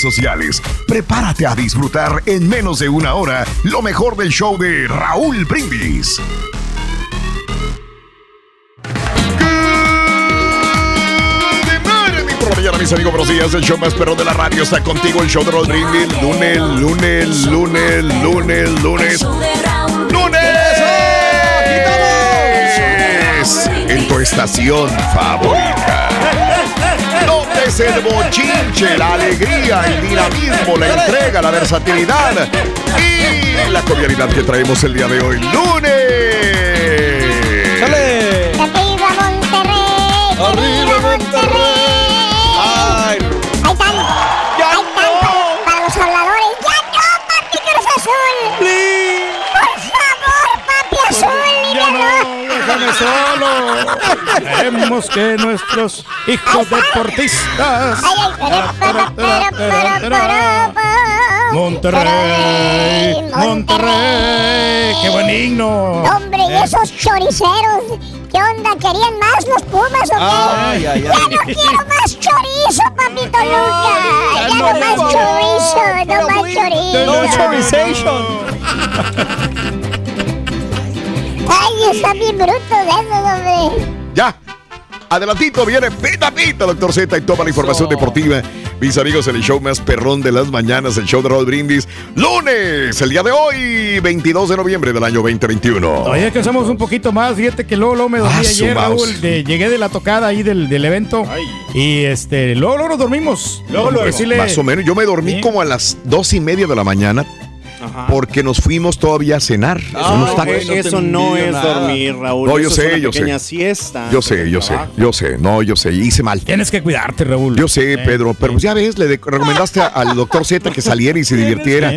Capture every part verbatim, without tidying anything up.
sociales. Prepárate a disfrutar en menos de una hora lo mejor del show de Raúl Brindis. Hola, mis amigos, buenos días. El show más perrón de la radio está contigo. El show de Raúl Brindis. Lunes, lunes, lunes, lunes, lunes. En tu estación favorita. Notes el bochinche, la alegría, el dinamismo, la entrega, la versatilidad y la cordialidad que traemos el día de hoy, lunes. ¡Sale! ¡Arriba Monterrey! ¡Arriba Monterrey! ¡Ay! ¡Ahí están! ¡Ya no! ¡Para los habladores! ¡Ya no, papi Cruz Azul! ¡Please! ¡Por favor, papi Azul! ¡Ya no! Solo. Queremos que nuestros hijos deportistas Monterrey, Monterrey, qué buen himno. Hombre, y esos choriceros, ¿qué onda? ¿Querían más los Pumas o qué? Ay, ay, ay. Ya no quiero más chorizo, papito Luca. Ya no más chorizo, no más chorizo. No chorization. ¡Ay, está bien bruto de eso, hombre! ¡Ya! Adelantito viene Pita Pita, doctor Z, y toma la información oh. deportiva. Mis amigos, en el show más perrón de las mañanas, el show de Raúl Brindis. ¡Lunes! El día de hoy, veintidós de noviembre del año veinte veintiuno. Todavía descansamos un poquito más. Fíjate que luego, luego me dormí ah, ayer, Raúl. De, llegué de la tocada ahí del, del evento. Ay. Y este, luego, luego nos dormimos. Luego, luego. Decirle... Más o menos. Yo me dormí ¿Sí? como a las dos y media de la mañana. Ajá. Porque nos fuimos todavía a cenar. Ah, okay, no eso no es nada. Dormir, Raúl. No, yo eso sé, es una yo pequeña sé. Siesta yo sé, yo trabajo. sé, yo sé. No, yo sé. Hice mal. Tienes que cuidarte, Raúl. Yo sé, sí, Pedro. Sí. Pero ya ves, le recomendaste al doctor Z que saliera y se divirtiera.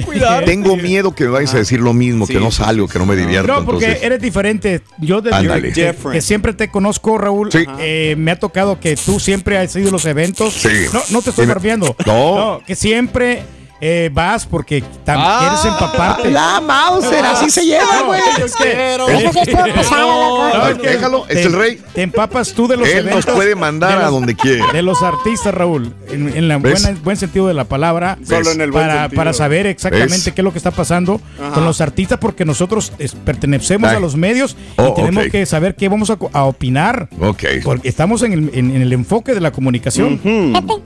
Tengo miedo que me vayas ah. a decir lo mismo, sí. que no salgo, que no me divierto. No, porque entonces... eres diferente. Yo desde que, que siempre te conozco, Raúl. Sí. Eh, me ha tocado que tú siempre has ido a los eventos. Sí. No, no te estoy barbeando. No. no. Que siempre... Eh, vas porque también ah, quieres empaparte. La Mauser, así se lleva, güey. No, es que, es que no, no, es que déjalo, te, es el rey. Te empapas tú de los Él eventos. Él nos puede mandar los, a donde quiera. De los artistas, Raúl, en, en el buen sentido de la palabra. Solo en el buen para, sentido. Para saber exactamente ¿ves? Qué es lo que está pasando Ajá. con los artistas, porque nosotros es, pertenecemos right. a los medios oh, y tenemos okay. que saber qué vamos a, a opinar. Okay. Porque estamos en el, en, en el enfoque de la comunicación. Uh-huh.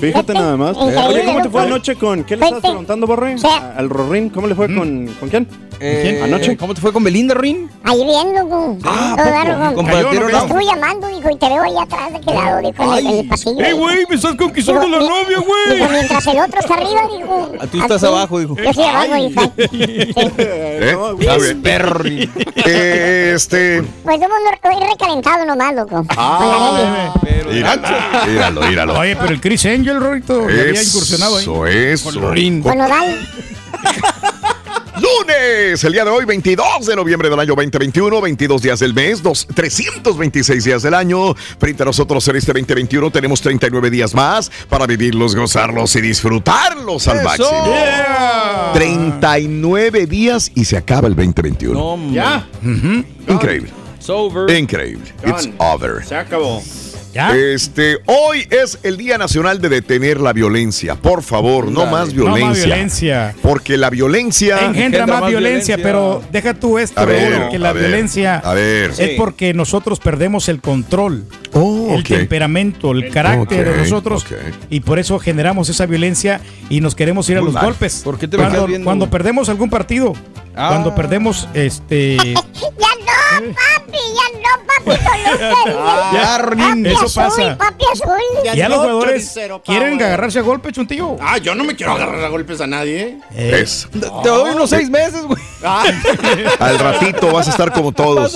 Fíjate nada más. Oye, ¿cómo te fue anoche con... ¿Qué le estabas preguntando, Borre? Al Rorín, ¿cómo le fue con... ¿Con quién? Eh, ¿Anoche? ¿Cómo te fue con Belinda, Rorín? Ahí viendo, güey. Ah, poco. Compartieron. Te estuve llamando, dijo, y te veo ahí atrás de que lado, dijo, en el pasillo. ¡Eh, güey! ¡Me estás conquistando la novia, güey! Dijo, mientras el otro está arriba, dijo... Tú estás abajo, dijo. Yo estoy abajo, dijo. ¿Eh? Perro. Este... Pues hemos recalentado nomás, loco. Ah, pero... Míralo, míralo. Oye, pero el Chris Angel, el Rorito, había incursionado ahí. Eso, eso. Con Nodal. lunes, el día de hoy, veintidós de noviembre del año dos mil veintiuno, veintidós días del mes, trescientos veintiséis días del año. Frente a nosotros en este veinte veintiuno tenemos treinta y nueve días más para vivirlos, gozarlos y disfrutarlos al Eso. máximo. Yeah. treinta y nueve días y se acaba el veinte veintiuno. No, ya. Uh-huh. Increíble. It's over. Increíble. Gone. It's over. Se acabó. ¿Ya? Este, hoy es el Día Nacional de Detener la Violencia. Por favor, no más violencia. No más violencia. Porque la violencia engendra, engendra más, más violencia, violencia, pero deja tú esto, ver, que la ver, violencia a ver. es porque nosotros perdemos el control, oh, el okay. temperamento, el carácter okay, de nosotros okay. y por eso generamos esa violencia y nos queremos ir Muy a los mal. golpes. ¿Por qué te cuando, cuando perdemos algún partido, ah. cuando perdemos este. Papi, ya no, papi, Toluca. Eso pasa. Papi azul. Ya los jugadores quieren agarrarse a golpes, chuntillo. Ah, yo no me quiero agarrar a golpes a nadie. Eh. Eso. Te doy unos seis meses, güey. Ah. Al ratito vas a estar como todos.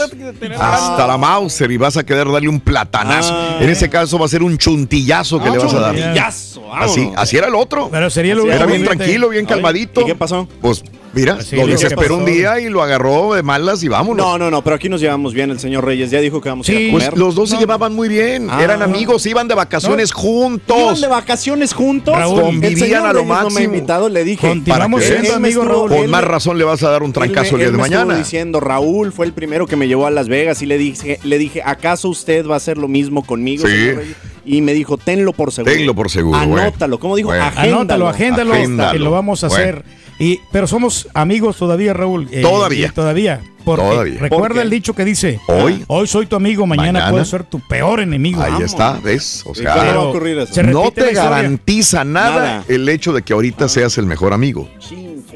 Hasta la Mauser y vas a querer darle un platanazo. Ah. En ese caso va a ser un chuntillazo que ah, le vas a dar. Chuntillazo. Así, así era el otro. Pero sería el lugar. Era bien tranquilo, bien calmadito. ¿Y qué pasó? Pues mira, así lo desesperó un día y lo agarró de malas y vámonos. No, no, no, pero aquí nos llevamos bien, el señor Reyes ya dijo que vamos sí, a comer. Pues los dos no. se llevaban muy bien, ah, eran amigos, iban de vacaciones no. juntos. Iban de vacaciones juntos, Raúl, convivían a lo Reyes máximo. No me ha invitado, le dije, continuamos siendo amigos, Raúl. Con más razón le vas a dar un trancazo él, el día de mañana. Estuvo diciendo, Raúl fue el primero que me llevó a Las Vegas y le dije, le dije, ¿acaso usted va a hacer lo mismo conmigo, sí. señor Reyes? Y me dijo, tenlo por seguro. Tenlo por seguro. Anótalo, ¿cómo dijo? Bueno. Agéndalo, agéndalo, agéndalo, que lo vamos a bueno. hacer. Y, pero somos amigos todavía, Raúl. Eh, todavía. Todavía. Porque todavía. Recuerda ¿Por el dicho que dice: Hoy hoy soy tu amigo, mañana, mañana puedo ser tu peor enemigo. Ahí Vamos. está, ¿ves? O sea, ¿qué va a ocurrir eso? No te garantiza nada, nada el hecho de que ahorita ah. seas el mejor amigo.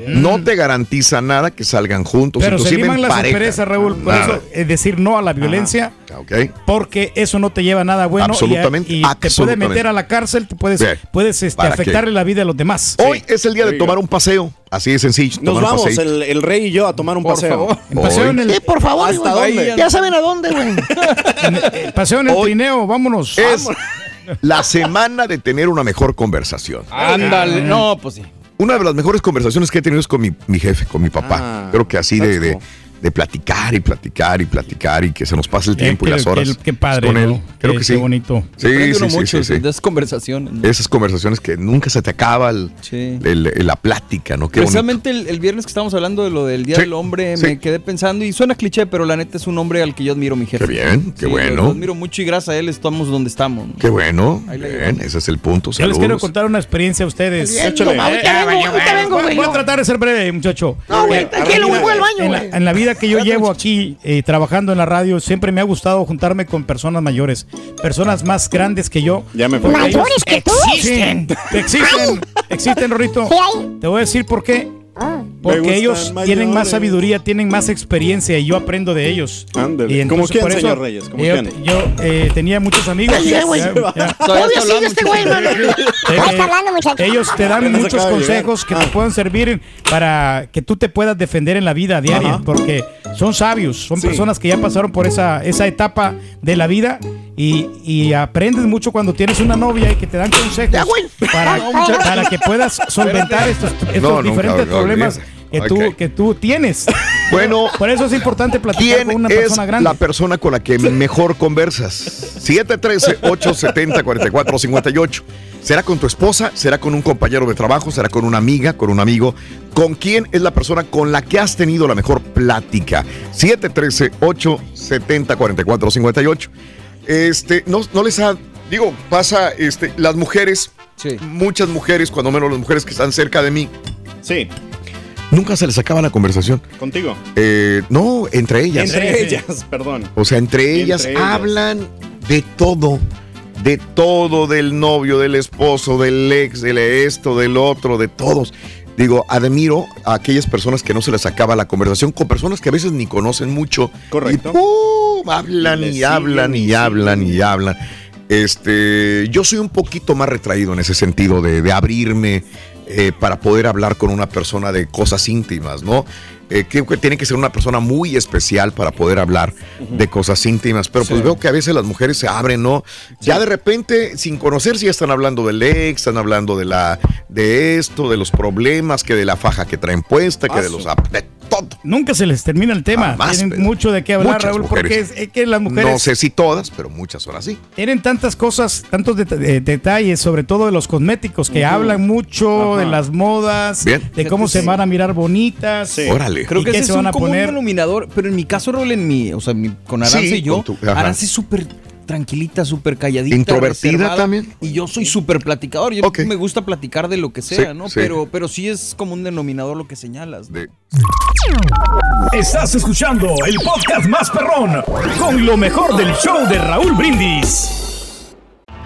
Mm. No te garantiza nada que salgan juntos. Pero se liman las empresas, Raúl. Por nada. eso es decir no a la violencia. Okay. Porque eso no te lleva a nada bueno. Absolutamente. Y, a, y absolutamente. te puede meter a la cárcel, te puedes, puedes este, afectarle qué? la vida a los demás. Hoy sí. es el día de tomar un paseo. Así de sencillo. Nos vamos, el, el rey y yo, a tomar un por paseo. Favor. Paseo en el... ¿Qué, por favor? ¿Hasta güey, dónde? Ya saben a dónde, güey. Paseo en el Hoy trineo, vámonos. Es vámonos. La semana de tener una mejor conversación. Ándale, no, pues sí. Una de las mejores conversaciones que he tenido es con mi, mi jefe, con mi papá. Ah, Creo que así de, de, de platicar y platicar y platicar y que se nos pase el tiempo eh, que, y las horas. Qué padre. Con él. ¿no? Creo que, que sí. Qué bonito. Sí, sí, sí, mucho, sí, sí. Esas conversaciones. ¿no? Esas conversaciones que nunca se te acaba el, sí. el, el, la plática, ¿no? Qué Precisamente el, el viernes que estábamos hablando de lo del Día sí, del Hombre, sí. me quedé pensando y suena cliché, pero la neta es un hombre al que yo admiro, mi jefe. Qué bien, qué sí, bueno. Lo admiro mucho y gracias a él estamos donde estamos. ¿no? Qué bueno. Bien, ese es el punto. Saludos. Yo les quiero contar una experiencia a ustedes. Voy a tratar de ser breve, muchacho. No, güey, tranquilo, voy al baño, güey. En la vida que yo llevo aquí, eh, trabajando en la radio, siempre me ha gustado juntarme con personas mayores, personas más grandes que yo. Ya me ¿Mayores que tú? Existen, existen, existen, Rorrito. Te voy a decir por qué. Porque ellos mayores. tienen más sabiduría, tienen más experiencia y yo aprendo de ellos. Ándale. ¿Cómo quién, señor Reyes? ¿Cómo quién? Yo, yo eh, tenía muchos amigos. ¿Qué güey? Obvio sigue este güey, hermano. Ellos te dan muchos consejos que ah. te pueden servir para que tú te puedas defender en la vida diaria. Ajá. Porque son sabios, son sí. personas que ya pasaron por esa, esa etapa de la vida. Y, y aprendes mucho cuando tienes una novia y que te dan consejos para, para que puedas solventar estos, estos no, diferentes nunca, problemas que tú, okay. que tú tienes. Bueno, por eso es importante platicar con una persona grande. ¿Quién es la persona con la que mejor conversas? siete uno tres, ocho siete cero, cuatro cuatro cinco ocho. ¿Será con tu esposa? ¿Será con un compañero de trabajo? ¿Será con una amiga? ¿Con un amigo? ¿Con quién es la persona con la que has tenido la mejor plática? siete uno tres, ocho siete cero, cuatro cuatro cinco ocho. Este, no, no les ha, digo, pasa, este, las mujeres, sí. muchas mujeres, cuando menos las mujeres que están cerca de mí. Sí. Nunca se les acaba la conversación. ¿Contigo? Eh, no, entre ellas. Entre ellas, perdón. O sea, entre ellas entre hablan ellas. de todo, de todo, del novio, del esposo, del ex, del esto, del otro, de todos. Digo, admiro a aquellas personas que no se les acaba la conversación con personas que a veces ni conocen mucho. Correcto. Y ¡pum! Hablan y, y hablan y hablan y hablan. Este, yo soy un poquito más retraído en ese sentido de, de abrirme eh, para poder hablar con una persona de cosas íntimas, ¿no? eh, que, que tiene que ser una persona muy especial para poder hablar uh-huh. de cosas íntimas. Pero sí. pues veo que a veces las mujeres se abren, ¿no? Sí. Ya de repente, sin conocerse, ya están hablando del ex, están hablando de la de esto, de los problemas, que de la faja que traen puesta, Paso. que de los apretos. Todo. Nunca se les termina el tema. Además, tienen mucho de qué hablar, muchas Raúl, mujeres, porque es, es que las mujeres... No sé si todas, pero muchas son así. Tienen tantas cosas, tantos det- de- detalles, sobre todo de los cosméticos, que uh-huh. hablan mucho Ajá. de las modas, Bien. de cómo sí. se van a mirar bonitas. Sí. Órale. Creo que ese es un, como un iluminador, pero en mi caso, Raúl, en mi, o sea, mi, con Arance sí, y yo, tu, Arance es súper... tranquilita, súper calladita. Introvertida también. Y yo soy súper platicador. Yo okay. me gusta platicar de lo que sea, sí, ¿no? Sí. Pero, pero sí es como un denominador lo que señalas. ¿No? De... Estás escuchando el podcast más perrón con lo mejor del show de Raúl Brindis.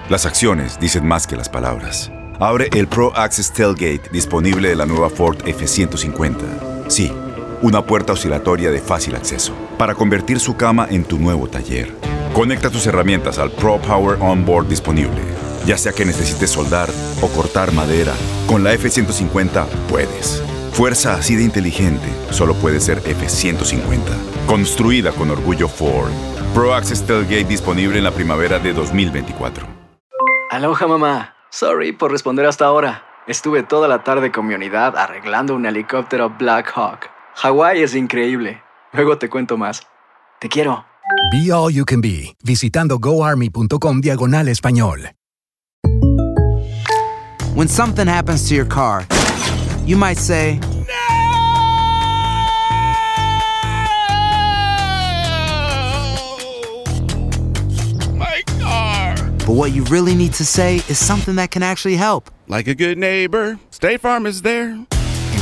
Las acciones dicen más que las palabras. Abre el Pro Access Tailgate disponible de la nueva Ford F ciento cincuenta. Sí, una puerta oscilatoria de fácil acceso para convertir su cama en tu nuevo taller. Conecta tus herramientas al Pro Power Onboard disponible. Ya sea que necesites soldar o cortar madera, con la F ciento cincuenta puedes. Fuerza así de inteligente solo puede ser F ciento cincuenta. Construida con orgullo Ford. Pro Access Tailgate disponible en la primavera de dos mil veinticuatro. Aloha, mamá. Sorry por responder hasta ahora. Estuve toda la tarde con mi unidad arreglando un helicóptero Black Hawk. Hawái es increíble. Luego te cuento más. Te quiero. Be All You Can Be, visitando goarmy.com diagonal español. When something happens to your car, you might say, "No! My car!" But what you really need to say is something that can actually help. Like a good neighbor, State Farm is there. And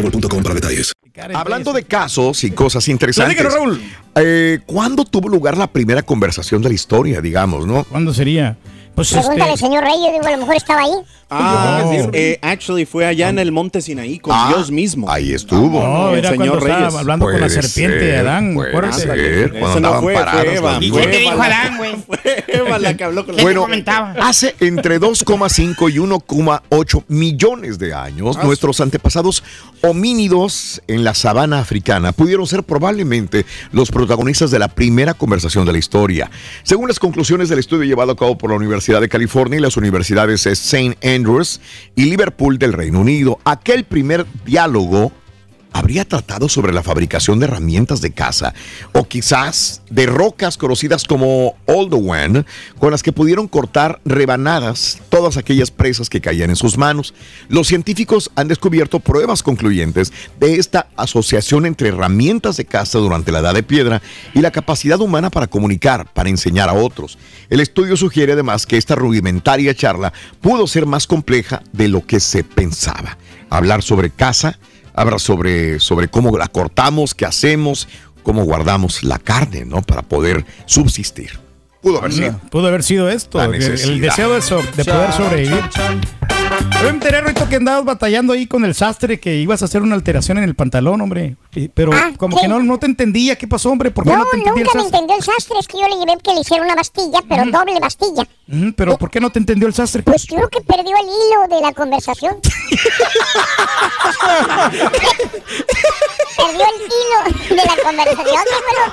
Para detalles. Hablando de casos y cosas interesantes, díganos, Raúl. Eh, ¿Cuándo tuvo lugar la primera conversación de la historia, digamos, no? ¿Cuándo sería? Pues Pregúntale, este... señor Rey, yo digo, a lo mejor estaba ahí. Ah, no. decir, eh, actually fue allá en el monte Sinaí con ah, Dios mismo. Ahí estuvo. No, no era cuando estaba hablando puede con la serpiente de Adán. Puede acuérdate. ser, cuando Eso no fue, parados, fue Eva. ¿Y qué te dijo Adán, güey? Fue Eva la que habló con la bueno, comentaba. Hace entre dos coma cinco y uno coma ocho millones de años, ah, nuestros sí. antepasados homínidos en la sabana africana pudieron ser probablemente los protagonistas de la primera conversación de la historia. Según las conclusiones del estudio llevado a cabo por la Universidad de California y las universidades Saint Andrews y Liverpool del Reino Unido. Aquel primer diálogo habría tratado sobre la fabricación de herramientas de caza o quizás de rocas conocidas como Oldowan, con las que pudieron cortar rebanadas todas aquellas presas que caían en sus manos. Los científicos han descubierto pruebas concluyentes de esta asociación entre herramientas de caza durante la Edad de Piedra y la capacidad humana para comunicar, para enseñar a otros. El estudio sugiere además que esta rudimentaria charla pudo ser más compleja de lo que se pensaba. Hablar sobre caza Habla sobre, sobre cómo la cortamos, qué hacemos, cómo guardamos la carne, ¿no? Para poder subsistir. Pudo haber sido. No, pudo haber sido esto. El, el deseo de, so, de chau, poder sobrevivir. Chau, chau. Yo me enteré, Rito, que andabas batallando ahí con el sastre, que ibas a hacer una alteración en el pantalón, hombre. Pero ah, como ¿qué? que no, no te entendía. ¿Qué pasó, hombre? ¿Por qué no, no te entendía el sastre? No, nunca me entendió el sastre. Es que yo le llevé que le hiciera una bastilla, pero mm. doble bastilla. Mm, ¿Pero eh, por qué no te entendió el sastre? Pues creo que perdió el hilo de la conversación. Perdió el hilo de la conversación, pero,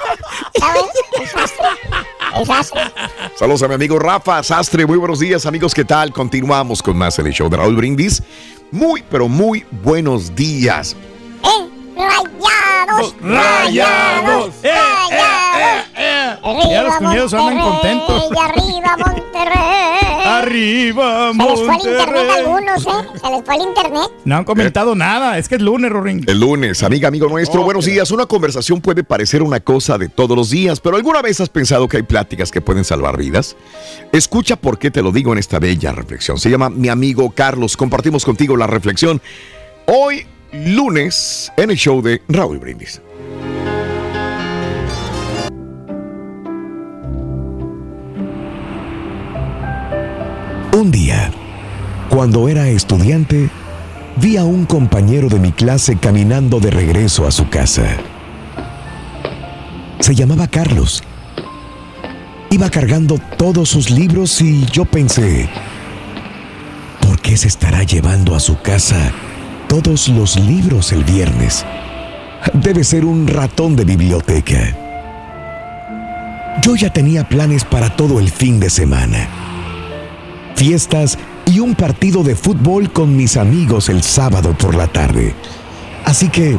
¿sabes? El sastre. El sastre. Saludos a mi amigo Rafa Sastre. Muy buenos días, amigos. ¿Qué tal? Continuamos con más el show de Raúl Brindis. Muy, pero muy buenos días. ¡Eh! ¡Rayados! ¡Rayados! ¡Eh! ¡Rayados! Eh, eh, eh. Ya los cuñados andan contentos. ¡Y arriba Monterrey! Arriba, Monterrey. Se les fue el internet a algunos, ¿eh? Se les fue el internet. No han comentado eh. nada. Es que es lunes, Rorín. El lunes, amiga, amigo nuestro. Oh, Buenos okay. días. Una conversación puede parecer una cosa de todos los días, pero ¿alguna vez has pensado que hay pláticas que pueden salvar vidas? Escucha por qué te lo digo en esta bella reflexión. Se llama Mi Amigo Carlos. Compartimos contigo la reflexión hoy, lunes, en el show de Raúl Brindis. Un día, cuando era estudiante, vi a un compañero de mi clase caminando de regreso a su casa. Se llamaba Carlos. Iba cargando todos sus libros y yo pensé, ¿por qué se estará llevando a su casa todos los libros el viernes? Debe ser un ratón de biblioteca. Yo ya tenía planes para todo el fin de semana. Fiestas y un partido de fútbol con mis amigos el sábado por la tarde. Así que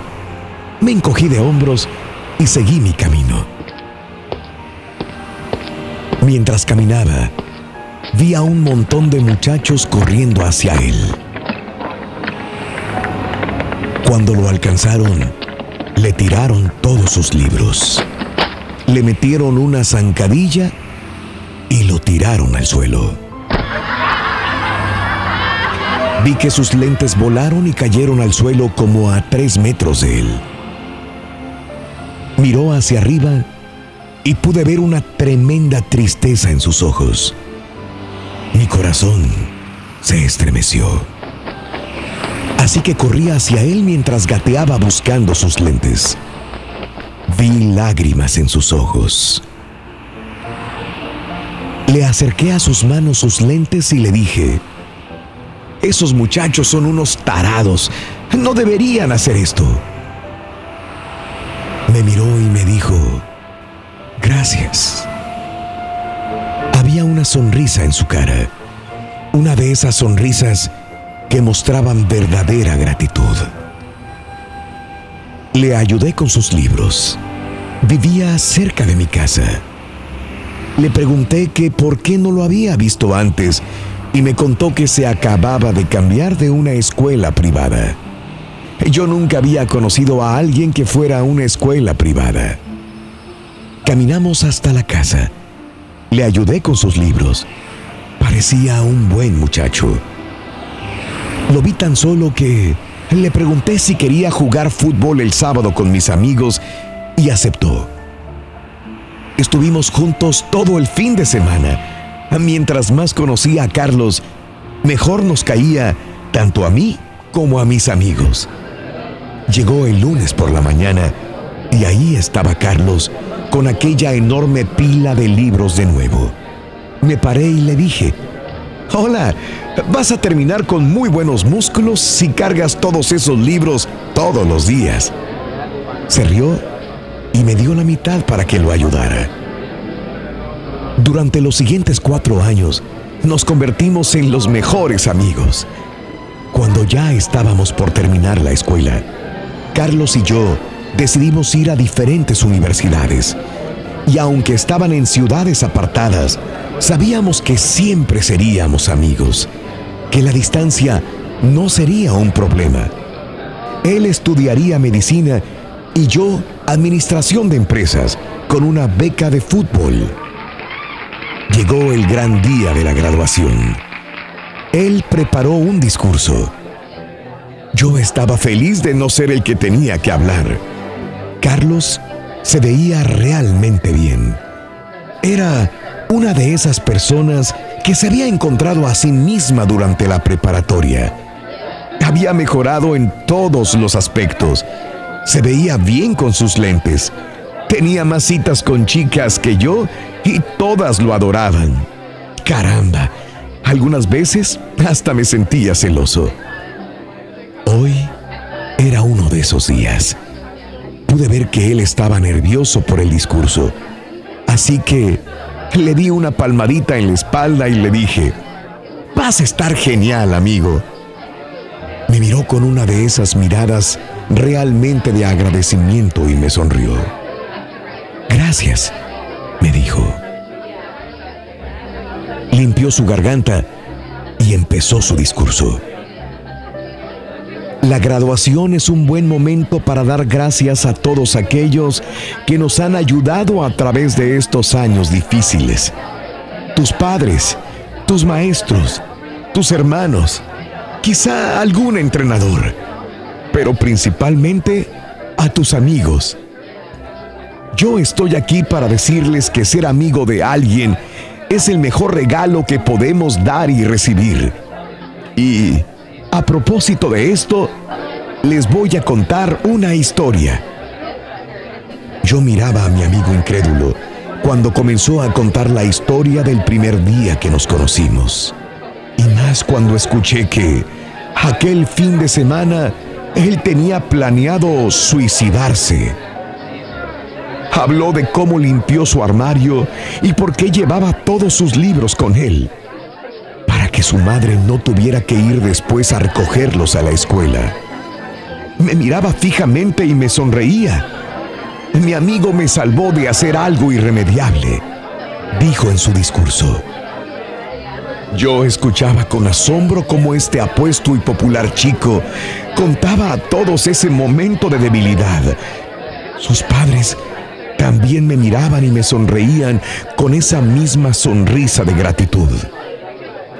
me encogí de hombros y seguí mi camino. Mientras caminaba, vi a un montón de muchachos corriendo hacia él. Cuando lo alcanzaron, le tiraron todos sus libros. Le metieron una zancadilla y lo tiraron al suelo. Vi que sus lentes volaron y cayeron al suelo como a tres metros de él. Miró hacia arriba y pude ver una tremenda tristeza en sus ojos. Mi corazón se estremeció. Así que corrí hacia él mientras gateaba buscando sus lentes. Vi lágrimas en sus ojos. Le acerqué a sus manos sus lentes y le dije: esos muchachos son unos tarados. No deberían hacer esto. Me miró y me dijo: gracias. Había una sonrisa en su cara. Una de esas sonrisas que mostraban verdadera gratitud. Le ayudé con sus libros. Vivía cerca de mi casa. Le pregunté que por qué no lo había visto antes. Y me contó que se acababa de cambiar de una escuela privada. Yo nunca había conocido a alguien que fuera a una escuela privada. Caminamos hasta la casa. Le ayudé con sus libros. Parecía un buen muchacho. Lo vi tan solo que le pregunté si quería jugar fútbol el sábado con mis amigos y aceptó. Estuvimos juntos todo el fin de semana. Mientras más conocía a Carlos, mejor nos caía tanto a mí como a mis amigos. Llegó el lunes por la mañana y ahí estaba Carlos con aquella enorme pila de libros de nuevo. Me paré y le dije: hola, vas a terminar con muy buenos músculos si cargas todos esos libros todos los días. Se rió y me dio la mitad para que lo ayudara. Durante los siguientes cuatro años, nos convertimos en los mejores amigos. Cuando ya estábamos por terminar la escuela, Carlos y yo decidimos ir a diferentes universidades. Y aunque estaban en ciudades apartadas, sabíamos que siempre seríamos amigos, que la distancia no sería un problema. Él estudiaría medicina y yo administración de empresas con una beca de fútbol. Llegó el gran día de la graduación. Él preparó un discurso. Yo estaba feliz de no ser el que tenía que hablar. Carlos se veía realmente bien. Era una de esas personas que se había encontrado a sí misma durante la preparatoria. Había mejorado en todos los aspectos. Se veía bien con sus lentes. Tenía más citas con chicas que yo y todas lo adoraban. Caramba, algunas veces hasta me sentía celoso. Hoy era uno de esos días. Pude ver que él estaba nervioso por el discurso. Así que le di una palmadita en la espalda y le dije: vas a estar genial, amigo. Me miró con una de esas miradas realmente de agradecimiento y me sonrió. Gracias, me dijo. limpió su garganta y empezó su discurso. La graduación es un buen momento para dar gracias a todos aquellos que nos han ayudado a través de estos años difíciles. Tus padres, tus maestros, tus hermanos, quizá algún entrenador, pero principalmente a tus amigos. Yo estoy aquí para decirles que ser amigo de alguien es el mejor regalo que podemos dar y recibir. Y a propósito de esto, les voy a contar una historia. Yo miraba a mi amigo incrédulo cuando comenzó a contar la historia del primer día que nos conocimos. Y más cuando escuché que aquel fin de semana él tenía planeado suicidarse. Habló de cómo limpió su armario y por qué llevaba todos sus libros con él, para que su madre no tuviera que ir después a recogerlos a la escuela. Me miraba fijamente y me sonreía. Mi amigo me salvó de hacer algo irremediable, dijo en su discurso. Yo escuchaba con asombro cómo este apuesto y popular chico contaba a todos ese momento de debilidad. Sus padres también me miraban y me sonreían con esa misma sonrisa de gratitud.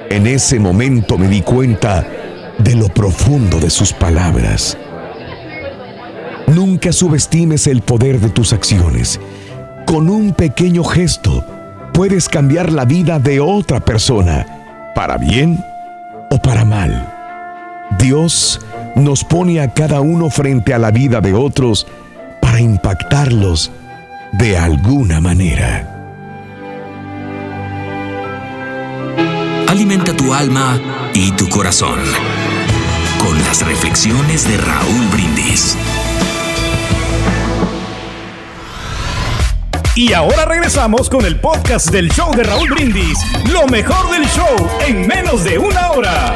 En ese momento me di cuenta de lo profundo de sus palabras. Nunca subestimes el poder de tus acciones. Con un pequeño gesto puedes cambiar la vida de otra persona, para bien o para mal. Dios nos pone a cada uno frente a la vida de otros para impactarlos de alguna manera. Alimenta tu alma y tu corazón con las reflexiones de Raúl Brindis. Y ahora regresamos con el podcast del show de Raúl Brindis, lo mejor del show en menos de una hora.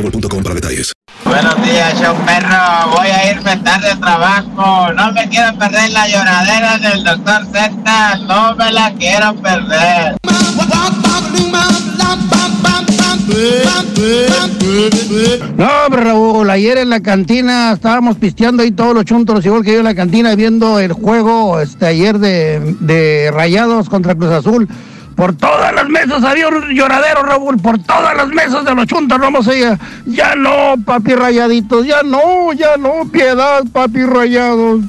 punto com. Para detalles. Buenos días, show perro. Voy a irme tarde al trabajo. No me quiero perder la lloradera del doctor Z. No me la quiero perder. No, pero Raúl, ayer en la cantina estábamos pisteando ahí todos los chuntos, igual que yo en la cantina, viendo el juego este ayer de, de Rayados contra Cruz Azul. Por todas las mesas había un lloradero, Raúl, por todas las mesas de los chuntas, no vamos allá. Ya no, papi rayaditos, ya no, ya no, piedad, papi rayados.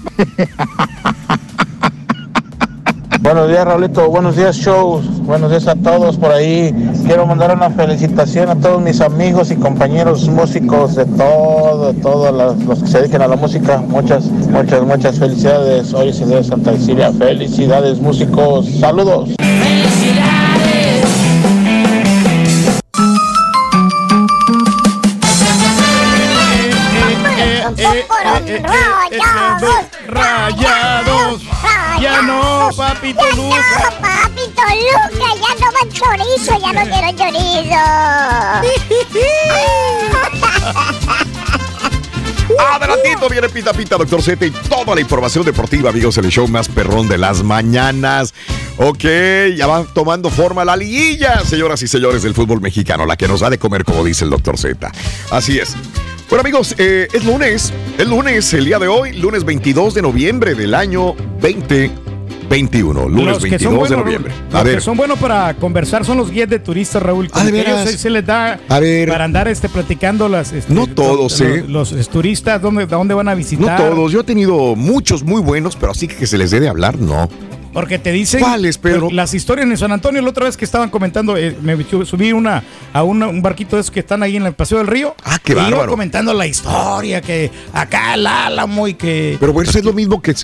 Buenos días, Raulito. Buenos días, shows. Buenos días a todos por ahí. Quiero mandar una felicitación a todos mis amigos y compañeros músicos de todo, todos los que se dedican a la música. Muchas, muchas, muchas felicidades. Hoy se debe Santa Cecilia. Felicidades, músicos. Saludos. Rayados, Rayados, ya no, papi Toluca. Ya no, papi Toluca, ya no van chorizo, ya no quiero chorizo. Adelantito viene Pita Pita, Doctor Z y toda la información deportiva, amigos, en el show más perrón de las mañanas. Ok, ya va tomando forma la liguilla, señoras y señores del fútbol mexicano, la que nos da de comer, como dice el Doctor Z. Así es. Bueno, amigos, eh, es lunes, es lunes, el día de hoy, lunes veintidós de noviembre del año veinte veintiuno, lunes los que veintidós bueno, de noviembre. A los ver. Que son buenos para conversar son los guías de turistas, Raúl. A ellos se, se les da a ver. Para andar este, platicando las... Este, no todos, los, ¿eh? Los, los turistas, dónde, dónde van a visitar. No todos, yo he tenido muchos muy buenos, pero así que se les dé de hablar, no. Porque te dicen ¿cuáles, Pedro? Las historias en San Antonio, la otra vez que estaban comentando, eh, me subí una a una, un barquito de esos que están ahí en el Paseo del Río. Ah, qué bárbaro. Y iban comentando la historia, que acá el Álamo y que... Pero pues, es lo mismo que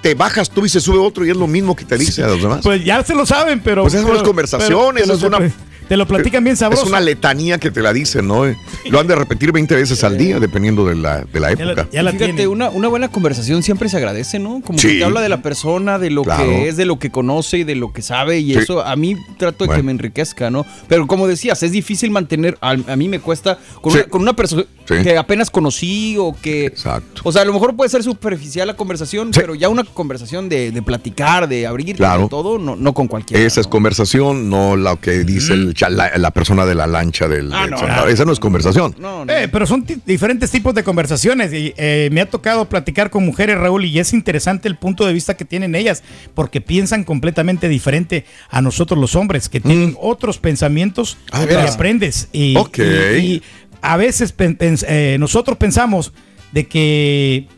te bajas tú y se sube otro y es lo mismo que te dice sí, a los demás. Pues ya se lo saben, pero... Pues esas son las conversaciones, pero, pero, pero, es una... Te lo platican bien sabroso. Es una letanía que te la dicen, ¿no? Lo han de repetir veinte veces al día, dependiendo de la, de la época. Ya la, ya la fíjate, una, una buena conversación siempre se agradece, ¿no? Como sí. que te habla de la persona, de lo claro. que es, de lo que conoce y de lo que sabe. Y sí. eso a mí trato de bueno. que me enriquezca, ¿no? Pero como decías, es difícil mantener, a, a mí me cuesta, con sí. una, con una persona sí. que apenas conocí o que... Exacto. O sea, a lo mejor puede ser superficial la conversación, sí. pero ya una conversación de, de platicar, de abrir, claro. de todo, no, no con cualquiera. Esa ¿no? es conversación, no la que dice mm. el... La, la persona de la lancha del... Ah, del no, claro. Esa no es conversación. No, no. Eh, pero son t- diferentes tipos de conversaciones. Y, eh, me ha tocado platicar con mujeres, Raúl, y es interesante el punto de vista que tienen ellas, porque piensan completamente diferente a nosotros los hombres, que tienen mm. otros pensamientos ah, que aprendes. Y, okay. y, y a veces pen- pens- eh, nosotros pensamos de que,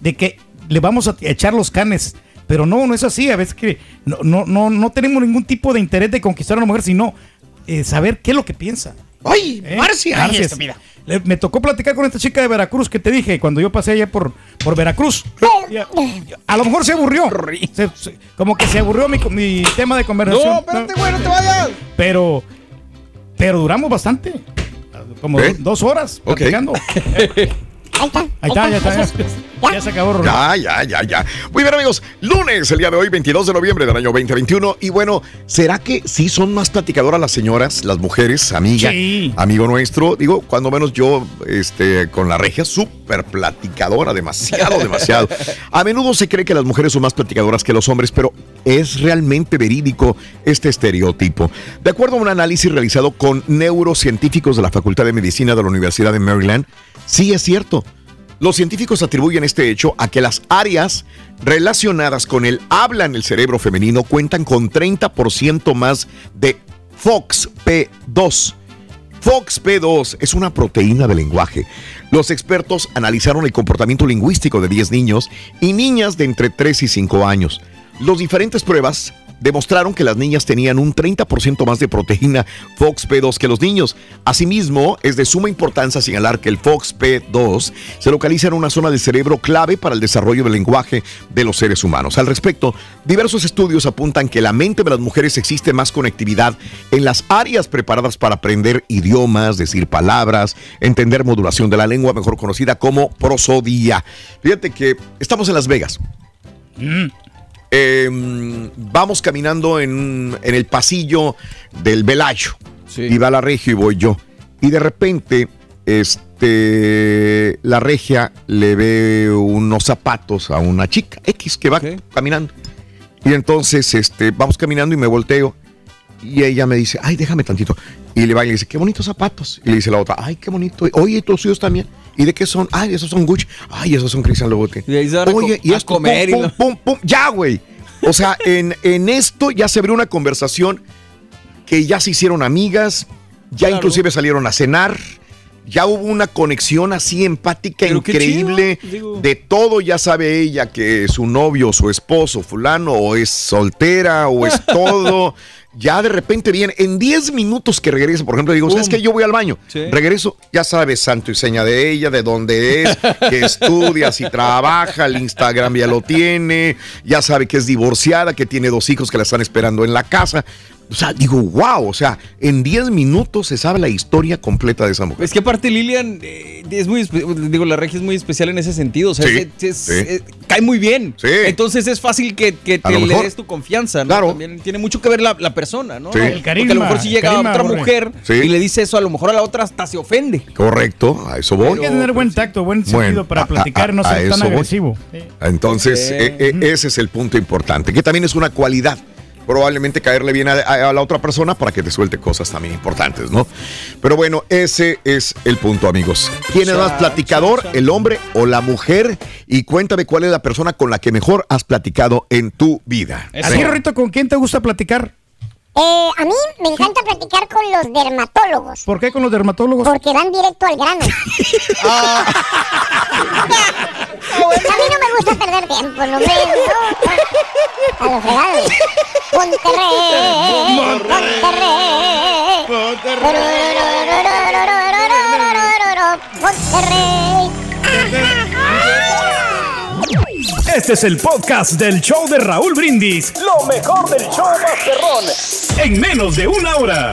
de que le vamos a echar los canes. Pero no, no es así, a veces que no, no, no, no tenemos ningún tipo de interés de conquistar a una mujer, sino eh, saber qué es lo que piensa. ¡Ay, eh, Marcia! Ay, esto, mira. Le, me tocó platicar con esta chica de Veracruz que te dije, cuando yo pasé allá por, por Veracruz. A, a lo mejor se aburrió. Se, se, como que se aburrió mi, mi tema de conversación. No, espérate, güey, no te vayas. Pero, pero duramos bastante, como ¿Eh? dos horas platicando. Okay. Ahí está, ahí está, ya está. Ya, ya se acabó, Rubén. Ya, ya, ya, ya. Muy bien, amigos. Lunes, el día de hoy, veintidós de noviembre del año veinte veintiuno. Y bueno, ¿será que sí son más platicadoras las señoras, las mujeres, amiga, sí. amigo nuestro? Digo, cuando menos yo, este, con la regia, súper platicadora, demasiado, demasiado. A menudo se cree que las mujeres son más platicadoras que los hombres, pero ¿es realmente verídico este estereotipo? De acuerdo a un análisis realizado con neurocientíficos de la Facultad de Medicina de la Universidad de Maryland, sí es cierto. Los científicos atribuyen este hecho a que las áreas relacionadas con el habla en el cerebro femenino cuentan con treinta por ciento más de F O X P dos. F O X P dos es una proteína del lenguaje. Los expertos analizaron el comportamiento lingüístico de diez niños y niñas de entre tres y cinco años. Las diferentes pruebas demostraron que las niñas tenían un treinta por ciento más de proteína F O X P dos que los niños. Asimismo, es de suma importancia señalar que el F O X P dos se localiza en una zona del cerebro clave para el desarrollo del lenguaje de los seres humanos. Al respecto, diversos estudios apuntan que en la mente de las mujeres existe más conectividad en las áreas preparadas para aprender idiomas, decir palabras, entender modulación de la lengua, mejor conocida como prosodía. Fíjate que estamos en Las Vegas. Mm. Eh, vamos caminando en, en el pasillo del Velayo sí. y va la regia y voy yo y de repente este, la regia le ve unos zapatos a una chica X que va okay. caminando y entonces este, vamos caminando y me volteo y ella me dice ay déjame tantito y le va y le dice qué bonitos zapatos y le dice la otra ay qué bonito oye tus hijos también. ¿Y de qué son? Ay, esos son Gucci. Ay, esos son Christian Louboutin. Y ahí se van a, Oye, co- y esto, a comer. Pum, pum, pum, pum, pum. Ya, güey. O sea, en, en esto ya se abrió una conversación que ya se hicieron amigas, ya claro. inclusive salieron a cenar, ya hubo una conexión así empática, pero increíble, chido, de todo. Ya sabe ella que su novio, su esposo, fulano, o es soltera, o es todo. Ya de repente viene, en diez minutos que regresa, por ejemplo, digo, ¿sabes qué? Yo voy al baño, sí. Regreso, ya sabes, santo y seña de ella, de dónde es, que estudia, si trabaja, el Instagram ya lo tiene, ya sabe que es divorciada, que tiene dos hijos que la están esperando en la casa. O sea, digo, wow, o sea, en diez minutos se sabe la historia completa de esa mujer. Es que aparte Lilian, eh, es muy, digo, la Regia es muy especial en ese sentido, o sea, sí, es, es, sí. Eh, cae muy bien, sí. Entonces es fácil que, que te le des tu confianza, ¿no? Claro. También tiene mucho que ver la, la persona, ¿no? Sí. El carisma. Porque a lo mejor si llega carisma, otra mujer, sí, y le dice eso, a lo mejor a la otra hasta se ofende. Correcto, a eso voy. Pero hay que tener buen tacto, buen sentido, bueno, para a, platicar, a, a, no ser tan voy. agresivo. Sí. Entonces, okay. eh, eh, ese es el punto importante, que también es una cualidad. Probablemente caerle bien a, a, a la otra persona para que te suelte cosas también importantes, ¿no? Pero bueno, ese es el punto, amigos. ¿Quién es más platicador, el hombre o la mujer? Y cuéntame cuál es la persona con la que mejor has platicado en tu vida. Así, Rorrito, ¿con quién te gusta platicar? Eh, a mí me encanta platicar con los dermatólogos. ¿Por qué con los dermatólogos? Porque van directo al grano. Ah. A mí no me gusta perder tiempo, no me gusta. A los regalos. Monterrey, Monterrey, Monterrey, Monterrey. Este es el podcast del show de Raúl Brindis. Lo mejor del show Más Perrón. En menos de una hora.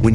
When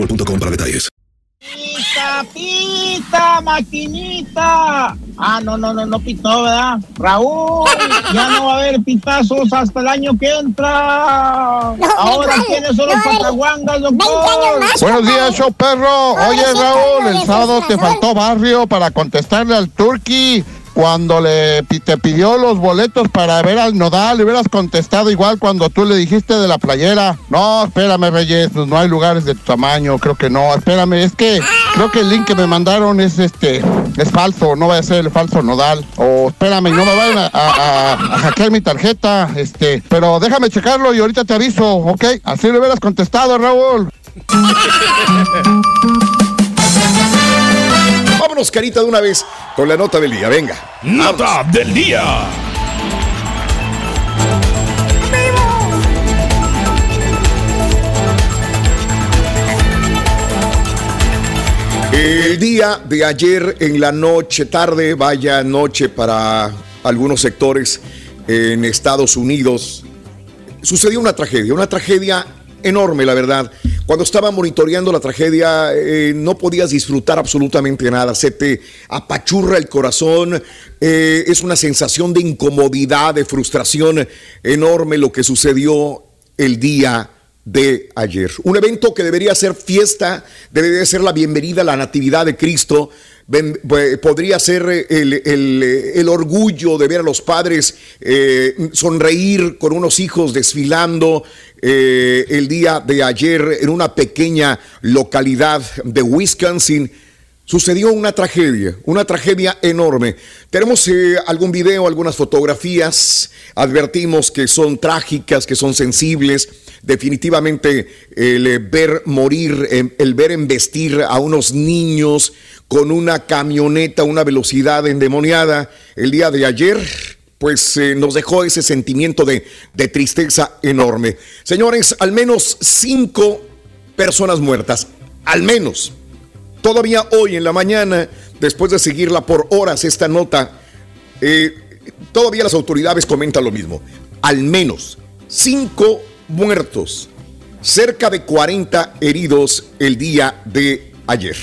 Com para detalles. Pita, pita, maquinita. Ah, no, no, no, no pitó, ¿verdad? Raúl, ya no va a haber pitazos hasta el año que entra. No, ahora tienes solo no, pataguangas, doctor. Más, buenos días, show perro. No, oye, Raúl, el sábado te faltó barrio para contestarle al Turqui. Cuando le te pidió los boletos para ver al Nodal, le hubieras contestado igual cuando tú le dijiste de la playera. No, espérame, Reyes, no hay lugares de tu tamaño, creo que no, espérame, es que creo que el link que me mandaron es este, es falso, no va a ser el falso Nodal. O oh, espérame, no me vayan a, a, a, a hackear mi tarjeta, este, pero déjame checarlo y ahorita te aviso, ¿ok? Así le hubieras contestado, Raúl. Vámonos, carita, de una vez con la nota del día, venga. Nota Vámonos. del día. El día de ayer en la noche, tarde, vaya noche para algunos sectores en Estados Unidos, sucedió una tragedia, una tragedia enorme, la verdad. Cuando estaba monitoreando la tragedia, eh, no podías disfrutar absolutamente nada. Se te apachurra el corazón. Eh, es una sensación de incomodidad, de frustración enorme lo que sucedió el día de ayer. Un evento que debería ser fiesta, debería ser la bienvenida a la Natividad de Cristo. Podría ser el, el, el orgullo de ver a los padres eh, sonreír con unos hijos desfilando eh, el día de ayer en una pequeña localidad de Wisconsin. Sucedió una tragedia, una tragedia enorme. Tenemos eh, algún video, algunas fotografías. Advertimos que son trágicas, que son sensibles. Definitivamente el ver morir, el ver embestir a unos niños con una camioneta, una velocidad endemoniada el día de ayer, pues eh, nos dejó ese sentimiento de, de tristeza enorme. Señores, al menos cinco personas muertas, al menos. Todavía hoy en la mañana, después de seguirla por horas esta nota, eh, todavía las autoridades comentan lo mismo. Al menos cinco muertos, cerca de cuarenta heridos el día de ayer.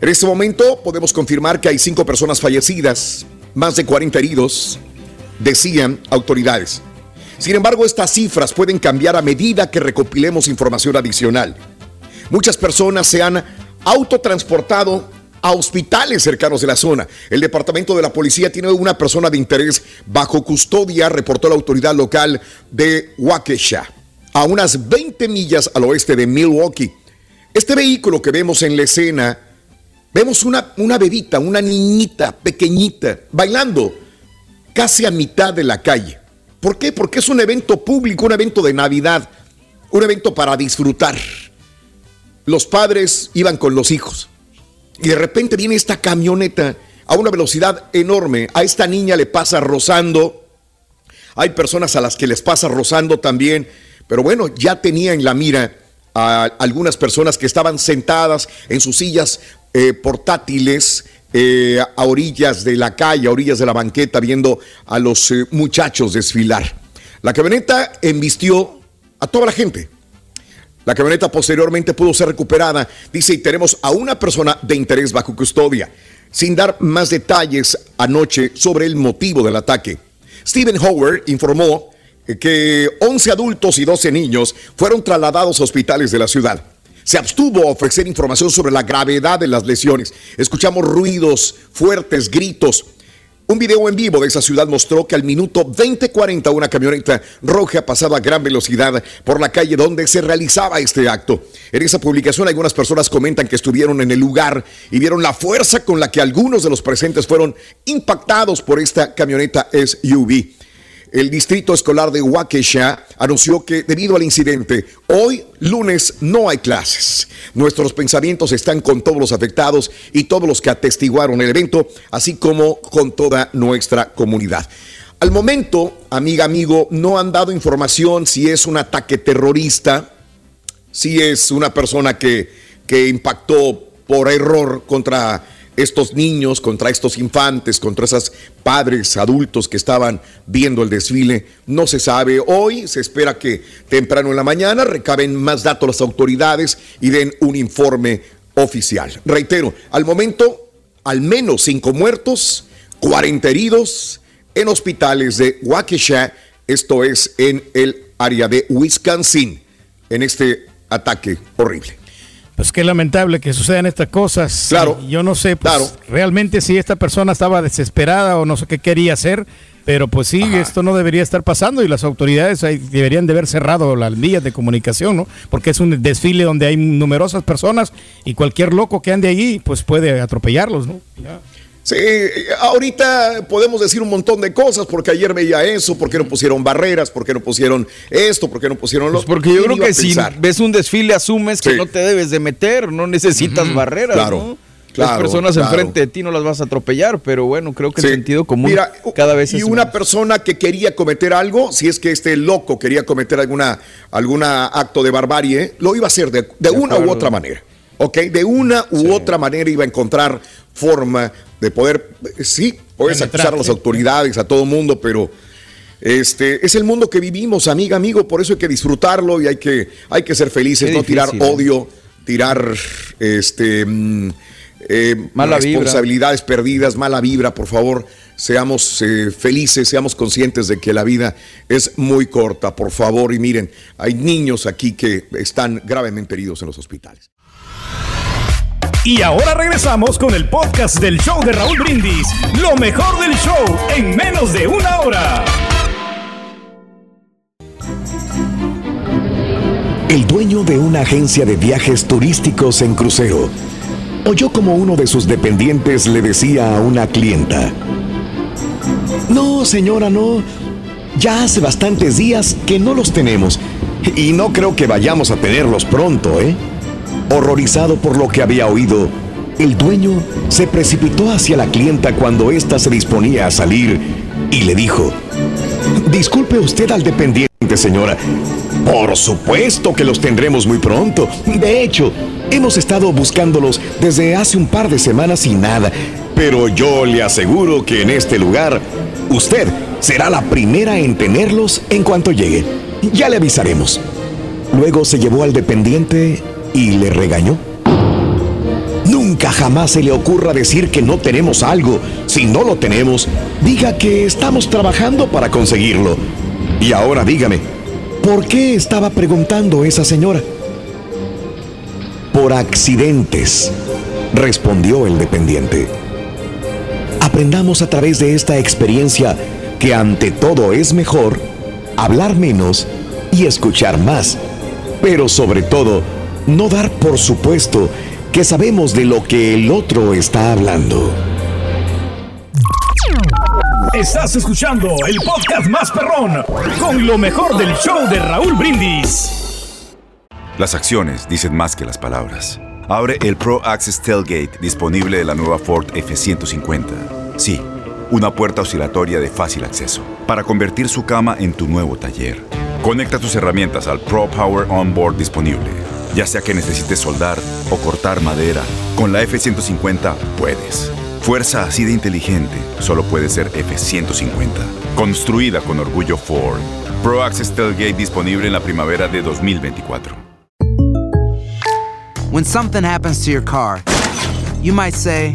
En este momento podemos confirmar que hay cinco personas fallecidas, más de cuarenta heridos, decían autoridades. Sin embargo, estas cifras pueden cambiar a medida que recopilemos información adicional. Muchas personas se han autotransportado a hospitales cercanos de la zona. El departamento de la policía tiene una persona de interés bajo custodia, reportó la autoridad local de Waukesha, a unas veinte millas al oeste de Milwaukee. Este vehículo que vemos en la escena, vemos una, una bebita, una niñita pequeñita, bailando casi a mitad de la calle. ¿Por qué? Porque es un evento público, un evento de Navidad, un evento para disfrutar. Los padres iban con los hijos y de repente viene esta camioneta a una velocidad enorme. A esta niña le pasa rozando, hay personas a las que les pasa rozando también. Pero bueno, ya tenía en la mira a algunas personas que estaban sentadas en sus sillas eh, portátiles eh, a orillas de la calle, a orillas de la banqueta, viendo a los eh, muchachos desfilar. La camioneta embistió a toda la gente. La camioneta posteriormente pudo ser recuperada, dice, y tenemos a una persona de interés bajo custodia, sin dar más detalles anoche sobre el motivo del ataque. Stephen Howard informó que once adultos y doce niños fueron trasladados a hospitales de la ciudad. Se abstuvo a ofrecer información sobre la gravedad de las lesiones. Escuchamos ruidos fuertes, gritos. Un video en vivo de esa ciudad mostró que al minuto veinte cuarenta una camioneta roja pasaba a gran velocidad por la calle donde se realizaba este acto. En esa publicación algunas personas comentan que estuvieron en el lugar y vieron la fuerza con la que algunos de los presentes fueron impactados por esta camioneta S U V. El distrito escolar de Waukesha anunció que debido al incidente, hoy lunes no hay clases. Nuestros pensamientos están con todos los afectados y todos los que atestiguaron el evento, así como con toda nuestra comunidad. Al momento, amiga, amigo, no han dado información si es un ataque terrorista, si es una persona que, que impactó por error contra estos niños, contra estos infantes, contra esos padres adultos que estaban viendo el desfile. No se sabe hoy, se espera que temprano en la mañana recaben más datos las autoridades y den un informe oficial. Reitero, al momento, al menos cinco muertos, cuarenta heridos en hospitales de Waukesha, esto es en el área de Wisconsin, en este ataque horrible. Pues qué lamentable que sucedan estas cosas. Claro. Yo no sé pues, claro. realmente si esta persona estaba desesperada o no sé qué quería hacer, pero pues sí, Ajá. esto no debería estar pasando y las autoridades ahí deberían de haber cerrado las vías de comunicación, ¿no? Porque es un desfile donde hay numerosas personas y cualquier loco que ande allí pues puede atropellarlos, ¿no? Ya. Sí, ahorita podemos decir un montón de cosas, porque ayer veía eso, porque no pusieron barreras, porque no pusieron esto, porque no pusieron lo... Pues porque yo creo que si ves un desfile asumes que sí. no te debes de meter, no necesitas uh-huh. barreras, claro, ¿no? Claro, las personas claro. enfrente de ti no las vas a atropellar, pero bueno, creo que sí. el sentido común Mira, cada vez es... Y una menos. persona que quería cometer algo, si es que este loco quería cometer alguna algún acto de barbarie, lo iba a hacer de, de, de una acuerdo. u otra manera. Ok, de una u sí. otra manera iba a encontrar forma de poder, sí, puedes acusar a las autoridades, a todo mundo, pero Este, es el mundo que vivimos, amiga, amigo, por eso hay que disfrutarlo y hay que, hay que ser felices, qué no difícil, tirar odio, eh. tirar este eh, mala responsabilidades vibra. perdidas, mala vibra, por favor, seamos eh, felices, seamos conscientes de que la vida es muy corta, por favor, y miren, hay niños aquí que están gravemente heridos en los hospitales. Y ahora regresamos con el podcast del show de Raúl Brindis. Lo mejor del show en menos de una hora. El dueño de una agencia de viajes turísticos en crucero oyó como uno de sus dependientes le decía a una clienta: no, señora, no. Ya hace bastantes días que no los tenemos. Y no creo que vayamos a tenerlos pronto, ¿eh? Horrorizado por lo que había oído, el dueño se precipitó hacia la clienta cuando ésta se disponía a salir y le dijo: disculpe usted al dependiente, señora. Por supuesto que los tendremos muy pronto. De hecho, hemos estado buscándolos desde hace un par de semanas y nada. Pero yo le aseguro que en este lugar, usted será la primera en tenerlos en cuanto llegue. Ya le avisaremos. Luego se llevó al dependiente y le regañó. Nunca jamás se le ocurra decir que no tenemos algo. Si no lo tenemos, diga que estamos trabajando para conseguirlo. Y ahora dígame, ¿por qué estaba preguntando esa señora? Por accidentes, respondió el dependiente. Aprendamos a través de esta experiencia que ante todo es mejor hablar menos y escuchar más, pero sobre todo no dar por supuesto que sabemos de lo que el otro está hablando. Estás escuchando el podcast Más Perrón, con lo mejor del show de Raúl Brindis. Las acciones dicen más que las palabras. Abre el Pro Access Tailgate disponible de la nueva Ford F ciento cincuenta. Sí, una puerta oscilatoria de fácil acceso para convertir su cama en tu nuevo taller. Conecta tus herramientas al Pro Power Onboard disponible. Ya sea que necesites soldar o cortar madera, con la F ciento cincuenta puedes. Fuerza así de inteligente solo puede ser F ciento cincuenta. Construida con orgullo Ford. Pro Access Tailgate disponible en la primavera de dos mil veinticuatro. When something happens to your car, you might say,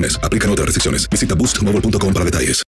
mes. Aplican otras restricciones. Visita Boost Mobile. Para detalles.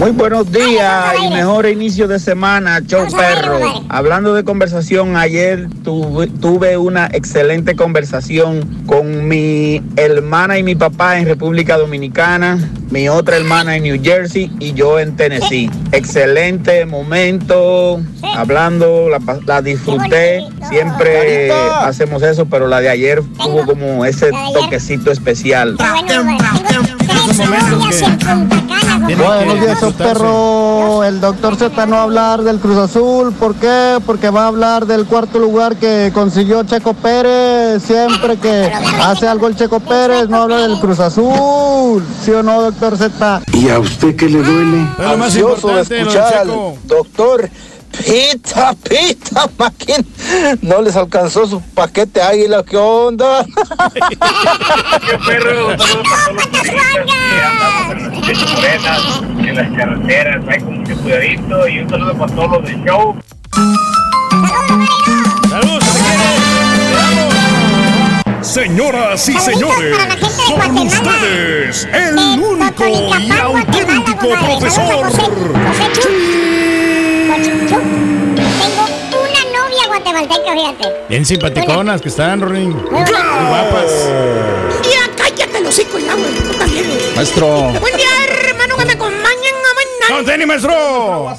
Muy buenos días y mejor inicio de semana, show perro. Hablando de conversación, ayer tuve, tuve una excelente conversación con mi hermana y mi papá en República Dominicana, mi otra hermana en New Jersey y yo en Tennessee. Excelente momento, hablando, la, la disfruté. Siempre hacemos eso, pero la de ayer tuvo como ese toquecito especial. Buenos días, esos perros. El doctor Z no va a hablar del Cruz Azul. ¿Por qué? Porque va a hablar del cuarto lugar que consiguió Checo Pérez. Siempre que hace algo el Checo Pérez, no habla del Cruz Azul. ¿Sí o no, doctor Z? ¿Y a usted qué le duele? Ansioso de escuchar al doctor Pita, pita, maquín. No les alcanzó su paquete águila, ¿qué onda? ¡Qué perro! En las carreteras hay como que cuidadito y un saludo para todos los del show. ¡Saludos, señoras y señores, con ustedes, el único y auténtico profesor Chico! Tengo una novia guatemalteca, fíjate. Bien simpaticonas que están, Rorín. Muy guapas. Ya, cállate los hijos, ya, güey. Tú también, güey. Maestro. Buen día, hermano, que me acompañen a mañana. ¡Conteni, maestro!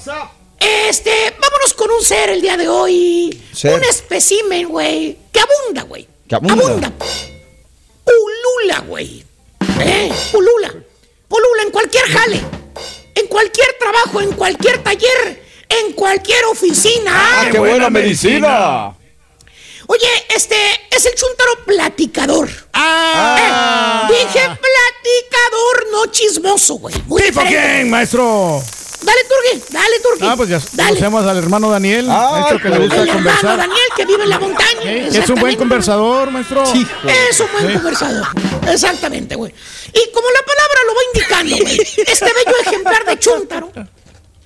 Este, vámonos con un ser el día de hoy. ¿Ser? Un espécimen, güey, que abunda, güey. ¿Que abunda? Abunda. Ulula, güey. Eh, ulula. Ulula en cualquier jale, en cualquier trabajo, en cualquier taller, en cualquier oficina. ¡Ah, qué, qué buena, buena medicina. medicina! Oye, este es el chuntaro platicador. ¡Ah! Eh, dije platicador, no chismoso, güey. ¿Tipo quién, maestro? Dale, Turgui, dale, Turgui. Ah, pues ya dale. Conocemos al hermano Daniel, ah, maestro, que le gusta el conversar. Hermano Daniel, que vive en la montaña. ¿Eh? Es un buen conversador, maestro. Sí, es un buen ¿Eh? conversador. Exactamente, güey. Y como la palabra lo va indicando, güey, este bello ejemplar de chuntaro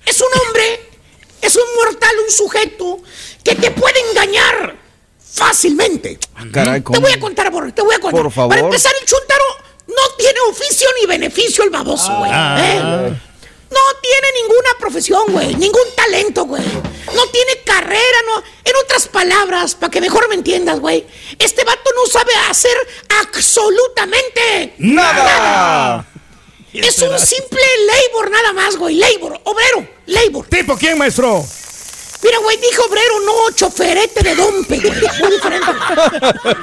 es un hombre... Es un mortal, un sujeto que te puede engañar fácilmente. Caray, ¿cómo? Te voy a contar, Borre, te voy a contar. Por favor. Para empezar, el chuntaro no tiene oficio ni beneficio el baboso, güey. Ah. ¿Eh? No tiene ninguna profesión, güey. Ningún talento, güey. No tiene carrera, no. En otras palabras, para que mejor me entiendas, güey, este vato no sabe hacer absolutamente nada. nada. Es un simple labor nada más, güey. Labor, obrero, labor. ¿Tipo quién, maestro? Mira, güey, dije obrero, no choferete de dompe, güey. Muy diferente,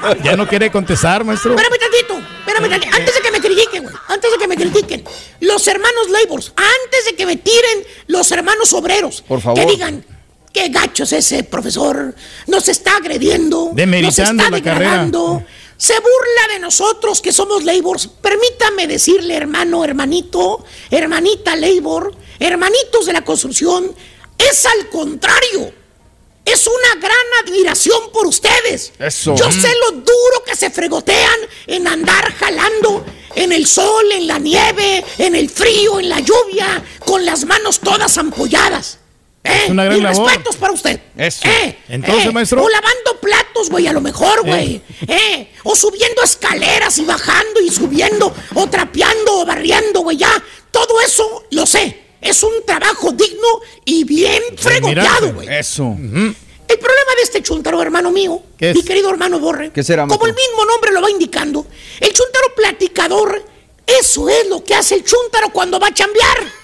güey. Ya no quiere contestar, maestro. Espérame tantito, espérame tantito. Antes de que me critiquen, güey. Antes de que me critiquen. Los hermanos labors, antes de que me tiren los hermanos obreros. Por favor. Que digan, qué gachos ese profesor. Nos está agrediendo. Demeritando la carrera. Se burla de nosotros que somos labors. Permítame decirle, hermano, hermanito, hermanita labor, hermanitos de la construcción, es al contrario. Es una gran admiración por ustedes. Eso. Yo sé lo duro que se fregotean en andar jalando en el sol, en la nieve, en el frío, en la lluvia, con las manos todas ampolladas. Eh, es una gran labor. Respetos para usted. Eso. Eh, Entonces, eh, maestro. O lavando platos, güey, a lo mejor, güey. Eh. Eh, o subiendo escaleras y bajando y subiendo, o trapeando o barriendo, güey, ya. Todo eso lo sé. Es un trabajo digno y bien fregoteado, güey. Eso. Uh-huh. El problema de este chuntaro, hermano mío, mi querido hermano Borre, ¿qué será, como el mismo nombre lo va indicando, el chuntaro platicador, eso es lo que hace el chuntaro cuando va a chambear.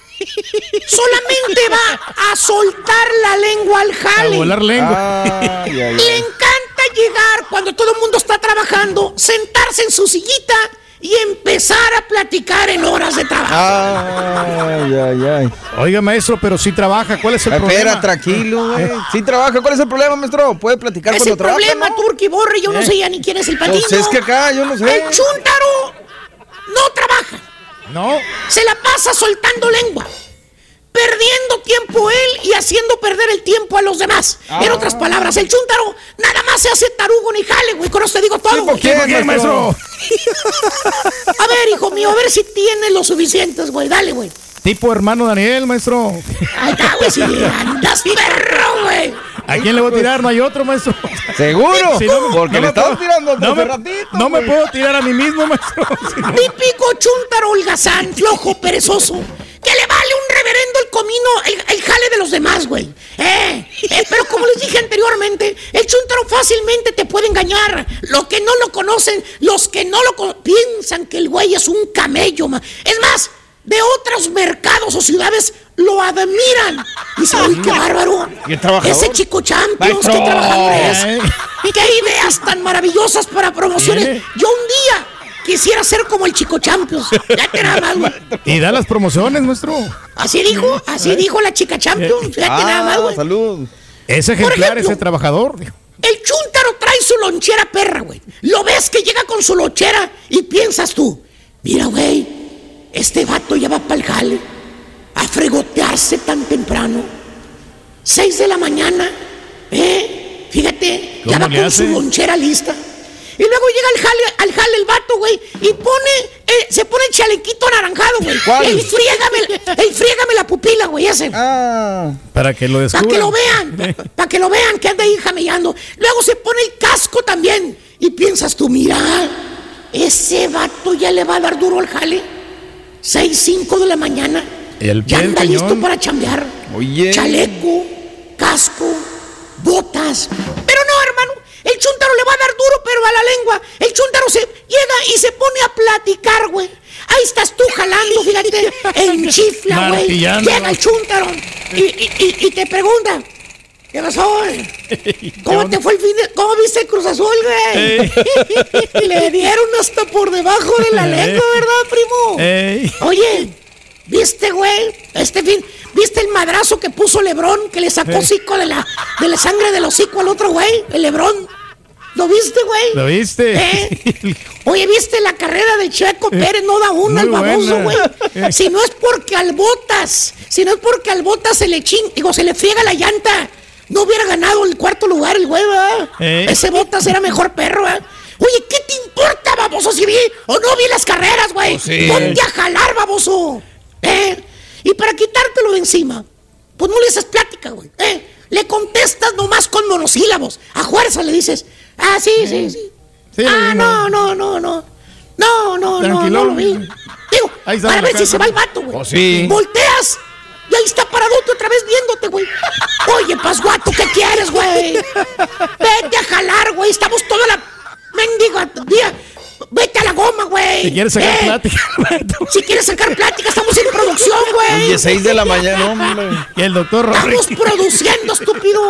Solamente va a soltar la lengua al jale. A volar lengua. Ah, yeah, yeah. Le encanta llegar cuando todo el mundo está trabajando, sentarse en su sillita y empezar a platicar en horas de trabajo. Ay, ay, ay. Oiga, maestro, pero si sí trabaja, ¿cuál es el Espera, problema? Espera, tranquilo, güey. Si sí trabaja, ¿cuál es el problema, maestro? Puede platicar es cuando trabaja. Es el problema, ¿no? Turqui, Borre, yo eh. no sé ya ni quién es el patino. Pues es que acá, yo no sé. El chúntaro no trabaja. No. Se la pasa soltando lengua, perdiendo tiempo él y haciendo perder el tiempo a los demás. Ah. En otras palabras, el chúntaro nada más se hace tarugo ni jale, güey. Con eso te digo todo. ¿Por qué, qué, maestro? A ver, hijo mío, a ver si tienes lo suficientes, güey. Dale, güey. Tipo hermano Daniel, maestro. Ahí está, güey. Si andas perro, güey. ¿A quién le voy a tirar? No hay otro, maestro. ¿Seguro? Si no, porque no le estamos tirando no me, ratito. No me wey. puedo tirar a mí mismo, maestro. Si no. Típico chuntaro holgazán, flojo, perezoso. Que le vale un reverendo el comino, el, el jale de los demás, güey. Eh, eh, pero como les dije anteriormente, el chuntaro fácilmente te puede engañar. Los que no lo conocen, los que no lo con- piensan que el güey es un camello. Ma- es más, de otros mercados o ciudades lo admiran. Dice, uy, qué bárbaro. ¿Y el trabajador? Ese chico Champions, qué trabajador es. Y qué ideas tan maravillosas para promociones. ¿Eh? Yo un día quisiera ser como el chico Champions. Fíjate nada más, güey. Y da las promociones, maestro. Así dijo, así ¿Eh? dijo la chica Champions. Fíjate ah, nada más, güey. Salud. Ese ejemplar, ejemplo, ese trabajador, dijo. El chúntaro trae su lonchera perra, güey. Lo ves que llega con su lonchera y piensas tú, mira, güey, este vato ya va para el jale a fregotearse tan temprano. seis de la mañana, ¿eh? Fíjate, ya va con su lonchera lista. Y luego llega al jale, al jale el vato, güey, y pone, eh, se pone el chalequito anaranjado, güey. El friégame, el friégame la pupila, güey, ese. Ah, para que lo descubran. Para que lo vean, para pa que lo vean, que anda ahí jameando. Luego se pone el casco también. Y piensas tú, mira, ese vato ya le va a dar duro al jale. Seis, cinco de la mañana. El ya anda cañón. Listo para chambear. Oye. Chaleco, casco, botas. Pero no, hermano. El chúntaro le va a dar duro, pero a la lengua. El chúntaro se llega y se pone a platicar, güey. Ahí estás tú jalando, fíjate, en chifla, güey. Llega el chúntaro y, y, y, y te pregunta, ¿qué pasó? ¿Cómo te fue el fin de...? ¿Cómo viste el Cruz Azul, güey? Le dieron hasta por debajo de la lengua, ¿verdad, primo? Ey. Oye, ¿viste, güey? Este fin... ¿Viste el madrazo que puso Lebrón, que le sacó hocico de la, de la sangre del hocico al otro güey? El Lebrón. ¿Lo viste, güey? ¿Lo viste? ¿Eh? Oye, ¿viste la carrera de Checo Pérez? No da una al baboso, güey. Si no es porque al Botas, si no es porque al Botas se le chin, digo, se le friega la llanta, no hubiera ganado el cuarto lugar el güey, ¿verdad? ¿Eh? Ese Botas era mejor perro, ¿verdad? Oye, ¿qué te importa, baboso, si vi o no vi las carreras, güey? Oh, sí. Ponte a jalar, baboso. ¿Eh? Y para quitártelo de encima, pues no le haces plática, güey. Eh, le contestas nomás con monosílabos. A fuerza le dices, ah, sí, eh, sí, sí. sí ah, no, no, no, no. No, no, no, no lo vi. Digo, para ver si se va el vato, güey. Oh, sí. Volteas y ahí está paradote otra vez viéndote, güey. Oye, Pasguato, ¿qué quieres, güey? Vete a jalar, güey. Estamos toda la mendiga día. Vete a la goma, güey. Si quieres sacar eh. plática, Si quieres sacar plática, estamos en producción, güey. Oye, seis de la mañana, hombre. Y el doctor Rodríguez. Estamos produciendo, estúpido.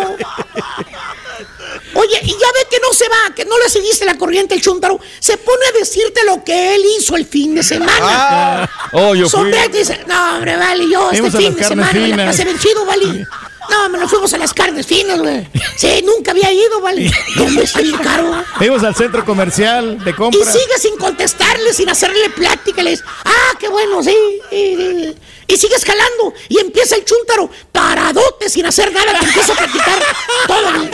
Oye, y ya ve que no se va, que no le seguiste la corriente el chúntaro. Se pone a decirte lo que él hizo el fin de semana. Ah, oh, yo fui. Dice, no, hombre, vale, yo este fin de semana finas. La pasé bien chido, vale. No, me nos fuimos a las carnes finas, güey. Sí, nunca había ido, vale. No me estoy caro. Fuimos al centro comercial de compra. Y sigue sin contestarle, sin hacerle plática. Les, ah, qué bueno, sí. Y, y, y sigues jalando. Y empieza el chúntaro, paradote, sin hacer nada. Te empieza a platicar todo, güey.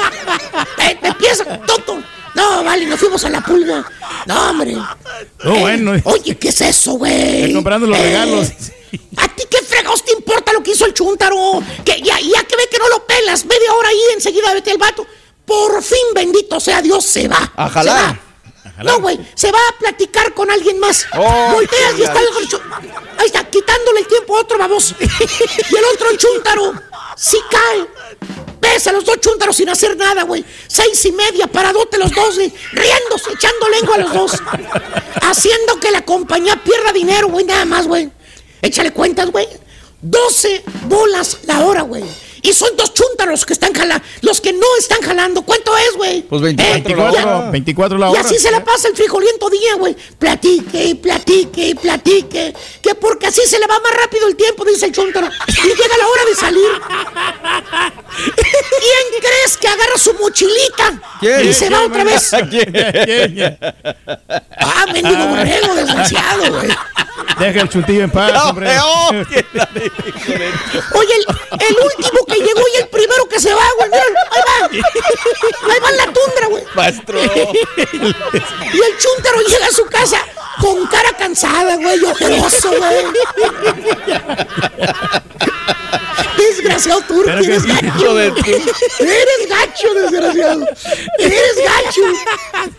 Te, te empieza, tonto. No, vale, nos fuimos a la pulga. No, hombre. No, eh, bueno. Oye, ¿qué es eso, güey? Estoy comprando los eh, regalos. ¿A ti qué fregados te importa lo que hizo el chúntaro? Que ya, ya que ve que no lo pelas, media hora ahí, enseguida vete el vato. Por fin, bendito sea Dios, se va. A jalar. No, güey, se va a platicar con alguien más. Oh, volteas y está el chúntaro. Ahí está, quitándole el tiempo a otro baboso. Y el otro, el chúntaro, sí cae. Ves a los dos chúntaros sin hacer nada, güey. Seis y media, paradote los dos, güey. Riéndose, echando lengua a los dos. Haciendo que la compañía pierda dinero, güey, nada más, güey. Échale cuentas, güey. Doce bolas la hora, güey. Y son dos chúntaros que están jalando, los que no están jalando. ¿Cuánto es, güey? Pues veinticuatro, eh, veinticuatro, la hora. Y así se la pasa el frijoliento día, güey. Platique y platique y platique. Que porque así se le va más rápido el tiempo, dice el chúntaro. Y llega la hora de salir. ¿Quién crees que agarra su mochilita? ¿Quién? Y se ¿Quién? va otra vez. ¿Quién? ¿Quién? Ah, mendigo borrego, desgraciado, güey. Deja el chuntillo en paz, no, hombre. Oh, oye, el, el último que llegó y el primero que se va, güey. Ahí va. Ahí va en la tundra, güey. Maestro. Y el chúntaro llega a su casa con cara cansada, güey. Ojeroso, güey. Desgraciado turco, eres gacho. De eres gacho, desgraciado. Eres gacho.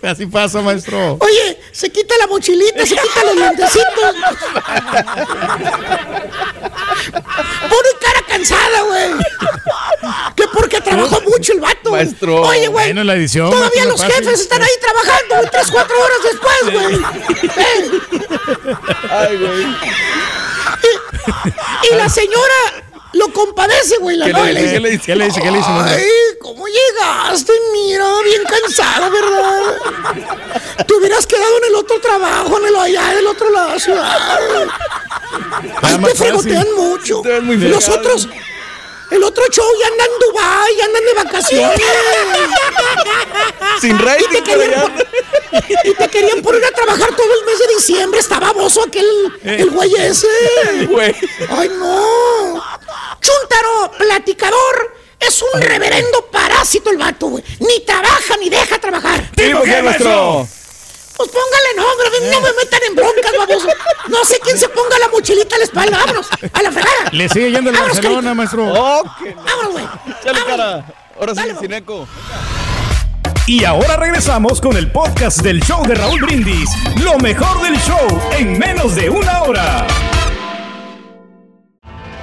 Así pasa, maestro. Oye, se quita la mochilita, se quita los lentecitos. Pone cara cansada, güey. Que porque trabajó mucho el vato, maestro. Oye, güey, bueno, la edición, todavía los jefes fácil. Están ahí trabajando, güey, tres, cuatro horas después, güey. Ay, güey. Y, y la señora... Lo compadece, güey, la novia. ¿Qué le dice? ¿Qué le dice? ¿Qué le dice? Ay, ¿cómo llegaste? Mira, bien cansado, ¿verdad? Te hubieras quedado en el otro trabajo, en el allá del otro lado de la ciudad. Ahí te fregotean mucho. Los otros, el otro show ya andan en Dubái, ya andan de vacaciones. Sin rating. Y te, querían, y te querían poner a trabajar todo el mes de diciembre. Estaba baboso aquel, el güey ese. Ay, no. Chúntaro, platicador, es es un reverendo parásito el vato, güey. Ni trabaja ni deja trabajar. ¡Tipo que nuestro! Pues póngale nombre, no me metan en broncas, baboso. No sé quién se ponga la mochilita a la espalda, vámonos, a la fregada. Le sigue yendo el Barcelona, maestro. Vámonos, güey. Chale, cara. Ahora sí, Cineco. Y ahora regresamos con el podcast del show de Raúl Brindis. Lo mejor del show en menos de una hora.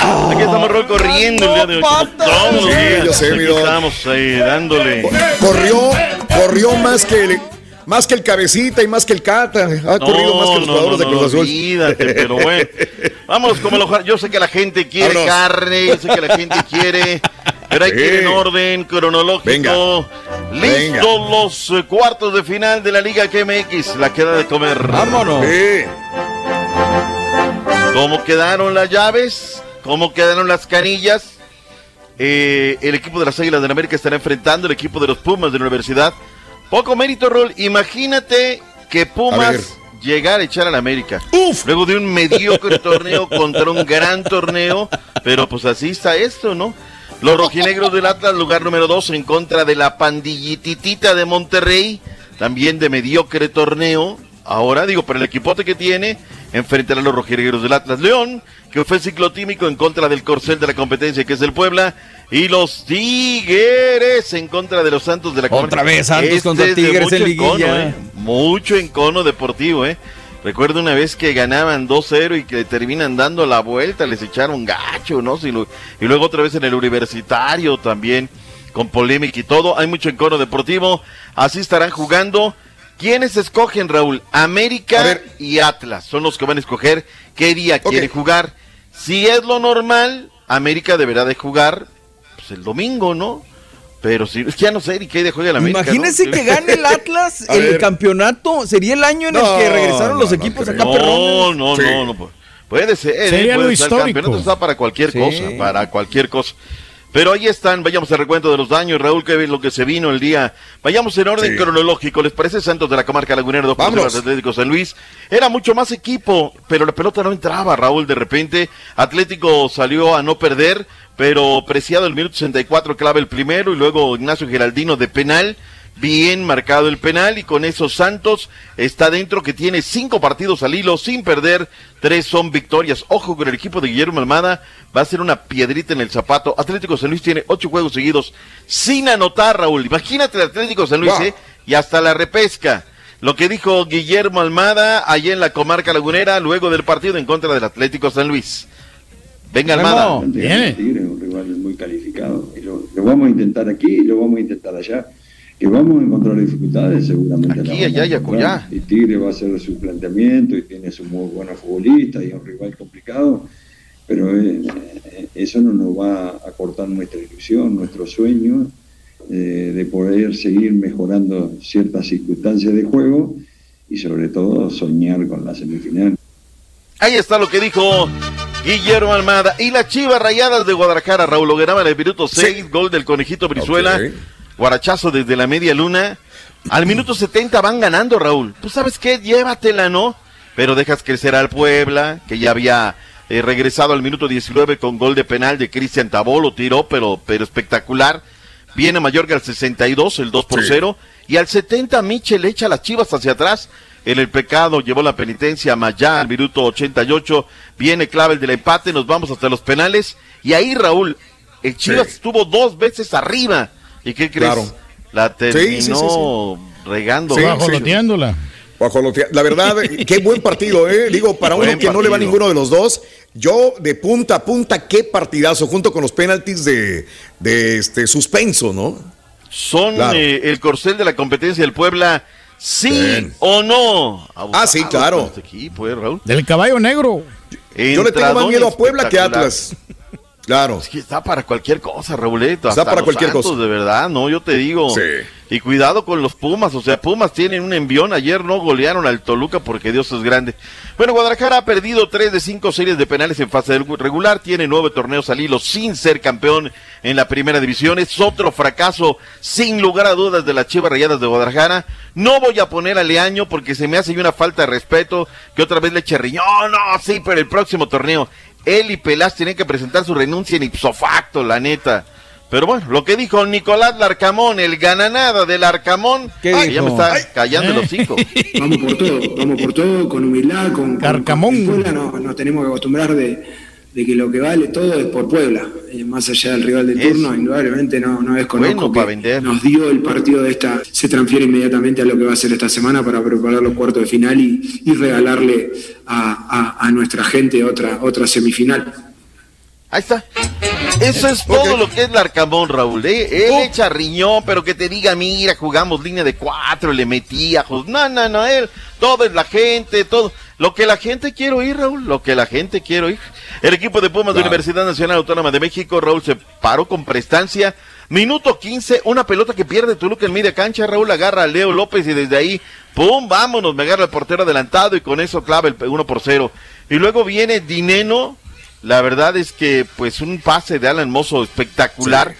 Aquí estamos Raúl corriendo el día de hoy. Todos los días. Sí, yo sé, mi don. Estamos ahí dándole. Corrió, corrió más que el, más que el cabecita y más que el cata. Ha no, corrido más que los no, jugadores no, de Cruz Azul. Olvídate, pero bueno. Vámonos como los. Yo sé que la gente quiere Vámonos. carne, yo sé que la gente quiere. Pero hay sí. que ir en orden cronológico. Venga. Listos los eh, cuartos de final de la Liga K M X. La queda de comer. Vámonos. Sí. ¿Cómo quedaron las llaves? ¿Cómo quedaron las canillas? Eh, el equipo de las Águilas del América estará enfrentando al equipo de los Pumas de la Universidad. Poco mérito, Rol. Imagínate que Pumas a llegara a echar al América. Uf. Luego de un mediocre torneo contra un gran torneo. Pero pues así está esto, ¿no? Los rojinegros del Atlas, lugar número dos, en contra de la pandillititita de Monterrey. También de mediocre torneo. Ahora, digo, para el equipote que tiene, enfrentará a los rojinegros del Atlas. León, que fue ciclotímico en contra del corcel de la competencia, que es el Puebla. Y los Tigres en contra de los Santos de la competencia. Otra vez Santos este contra Tigres en liguilla. Encono, eh. Mucho encono deportivo, eh. Recuerdo una vez que ganaban dos cero y que terminan dando la vuelta, les echaron gacho, ¿no? Y luego otra vez en el universitario también, con polémica y todo. Hay mucho encono deportivo. Así estarán jugando. ¿Quiénes escogen, Raúl? América y Atlas son los que van a escoger qué día okay. quiere jugar. Si es lo normal, América deberá de jugar pues, el domingo, ¿no? Pero si ya no sé ni qué día juega el América. Imagínense ¿no? que gane el Atlas el ver. campeonato. Sería el año en no, el que regresaron no, los no, equipos no, acá no, perrones. No, sí. no, no, no. Puede ser. Sería eh, puede lo estar. Histórico. El campeonato está para cualquier sí. cosa, para cualquier cosa. Pero ahí están, vayamos al recuento de los daños, Raúl, que lo que se vino el día. Vayamos en orden sí. cronológico, ¿les parece? Santos de la Comarca Lagunera, dos puntos del Atlético San Luis. Era mucho más equipo, pero la pelota no entraba, Raúl, de repente. Atlético salió a no perder, pero Preciado el minuto sesenta y cuatro clava el primero, y luego Ignacio Geraldino de penal. Bien marcado el penal, y con eso Santos está dentro, que tiene cinco partidos al hilo sin perder, tres son victorias. Ojo con el equipo de Guillermo Almada, va a ser una piedrita en el zapato. Atlético San Luis tiene ocho juegos seguidos sin anotar, Raúl. Imagínate el Atlético San Luis, wow. ¿eh? Y hasta la repesca. Lo que dijo Guillermo Almada allá en la Comarca Lagunera luego del partido en contra del Atlético San Luis. Venga Armada. Viene. Tigres es un rival muy calificado. Y lo, lo vamos a intentar aquí y lo vamos a intentar allá. Que vamos a encontrar dificultades seguramente. Aquí, allá y acullá. Y Tigres va a hacer su planteamiento y tiene su muy buena futbolista y es un rival complicado. Pero eh, eso no nos va a cortar nuestra ilusión, nuestros sueños eh, de poder seguir mejorando ciertas circunstancias de juego y sobre todo soñar con la semifinal. Ahí está lo que dijo Guillermo Almada. Y las Chivas Rayadas de Guadalajara, Raúl, lo ganaban en el minuto seis, sí. Gol del Conejito Brizuela, okay. Guarachazo desde la media luna. Al minuto setenta van ganando, Raúl. ¿Tú sabes qué? Llévatela, ¿no? Pero dejas crecer al Puebla, que ya había eh, regresado al minuto diecinueve con gol de penal de Cristian Tabó, lo tiró, pero, pero espectacular. Viene Mallorca al sesenta y dos, el dos por cero. Sí. Y al setenta, Michel echa las Chivas hacia atrás. En el pecado llevó la penitencia Mayá al minuto ochenta y ocho, viene clave el del empate, nos vamos hasta los penales y ahí Raúl, el Chivas sí. estuvo dos veces arriba y ¿qué crees? Claro. La terminó sí, sí, sí, sí. regando. Sí, bajoloteándola. Bajolotea. La verdad, qué buen partido, eh. Digo, para uno buen que partido. No le va ninguno de los dos, yo de punta a punta, qué partidazo, junto con los penaltis de, de este suspenso, ¿no? Son claro. eh, el corcel de la competencia del Puebla. ¿Sí bien. O no? Abusado, ah, sí, claro. Aquí, pues, Raúl. Del caballo negro. Yo le tengo más miedo a Puebla que a Atlas. Claro. Es que está para cualquier cosa, Rauleta. Está para cualquier Santos, cosa. De verdad, no, yo te digo. Sí. Y cuidado con los Pumas. O sea, Pumas tienen un envión. Ayer no golearon al Toluca porque Dios es grande. Bueno, Guadalajara ha perdido tres de cinco series de penales en fase regular. Tiene nueve torneos al hilo sin ser campeón en la primera división. Es otro fracaso, sin lugar a dudas, de las Chivas Rayadas de Guadalajara. No voy a poner a Leaño porque se me hace una falta de respeto que otra vez le eche riñón. Oh, no, sí, pero el próximo torneo. Él y Pelás tienen que presentar su renuncia en ipso facto, la neta. Pero bueno, lo que dijo Nicolás Larcamón, el gananada del Larcamón, ay, ya me está ay. callando ¿Eh? los hocico. Vamos por todo, vamos por todo, con humildad, con, con, con Puebla nos, nos tenemos que acostumbrar de, de que lo que vale todo es por Puebla, eh, más allá del rival de turno, eso. Indudablemente no, no desconozco bueno, que nos dio el partido de esta, se transfiere inmediatamente a lo que va a ser esta semana para preparar los cuartos de final y, y regalarle a, a, a nuestra gente otra, otra semifinal. Ahí está. Eso es todo okay. lo que es Larcamón, Raúl. ¿eh? Él oh. echa riñón, pero que te diga, mira, jugamos línea de cuatro, le metía. No, no, no, él. Todo es la gente, todo. Lo que la gente quiere oír, Raúl, lo que la gente quiere oír. El equipo de Pumas claro. de Universidad Nacional Autónoma de México, Raúl, se paró con prestancia. Minuto quince, una pelota que pierde Toluca en media cancha. Raúl agarra a Leo López y desde ahí, pum, vámonos, me agarra el portero adelantado y con eso clava el uno por cero. Y luego viene Dineno. La verdad es que, pues, un pase de Alan Mozo espectacular. Sí.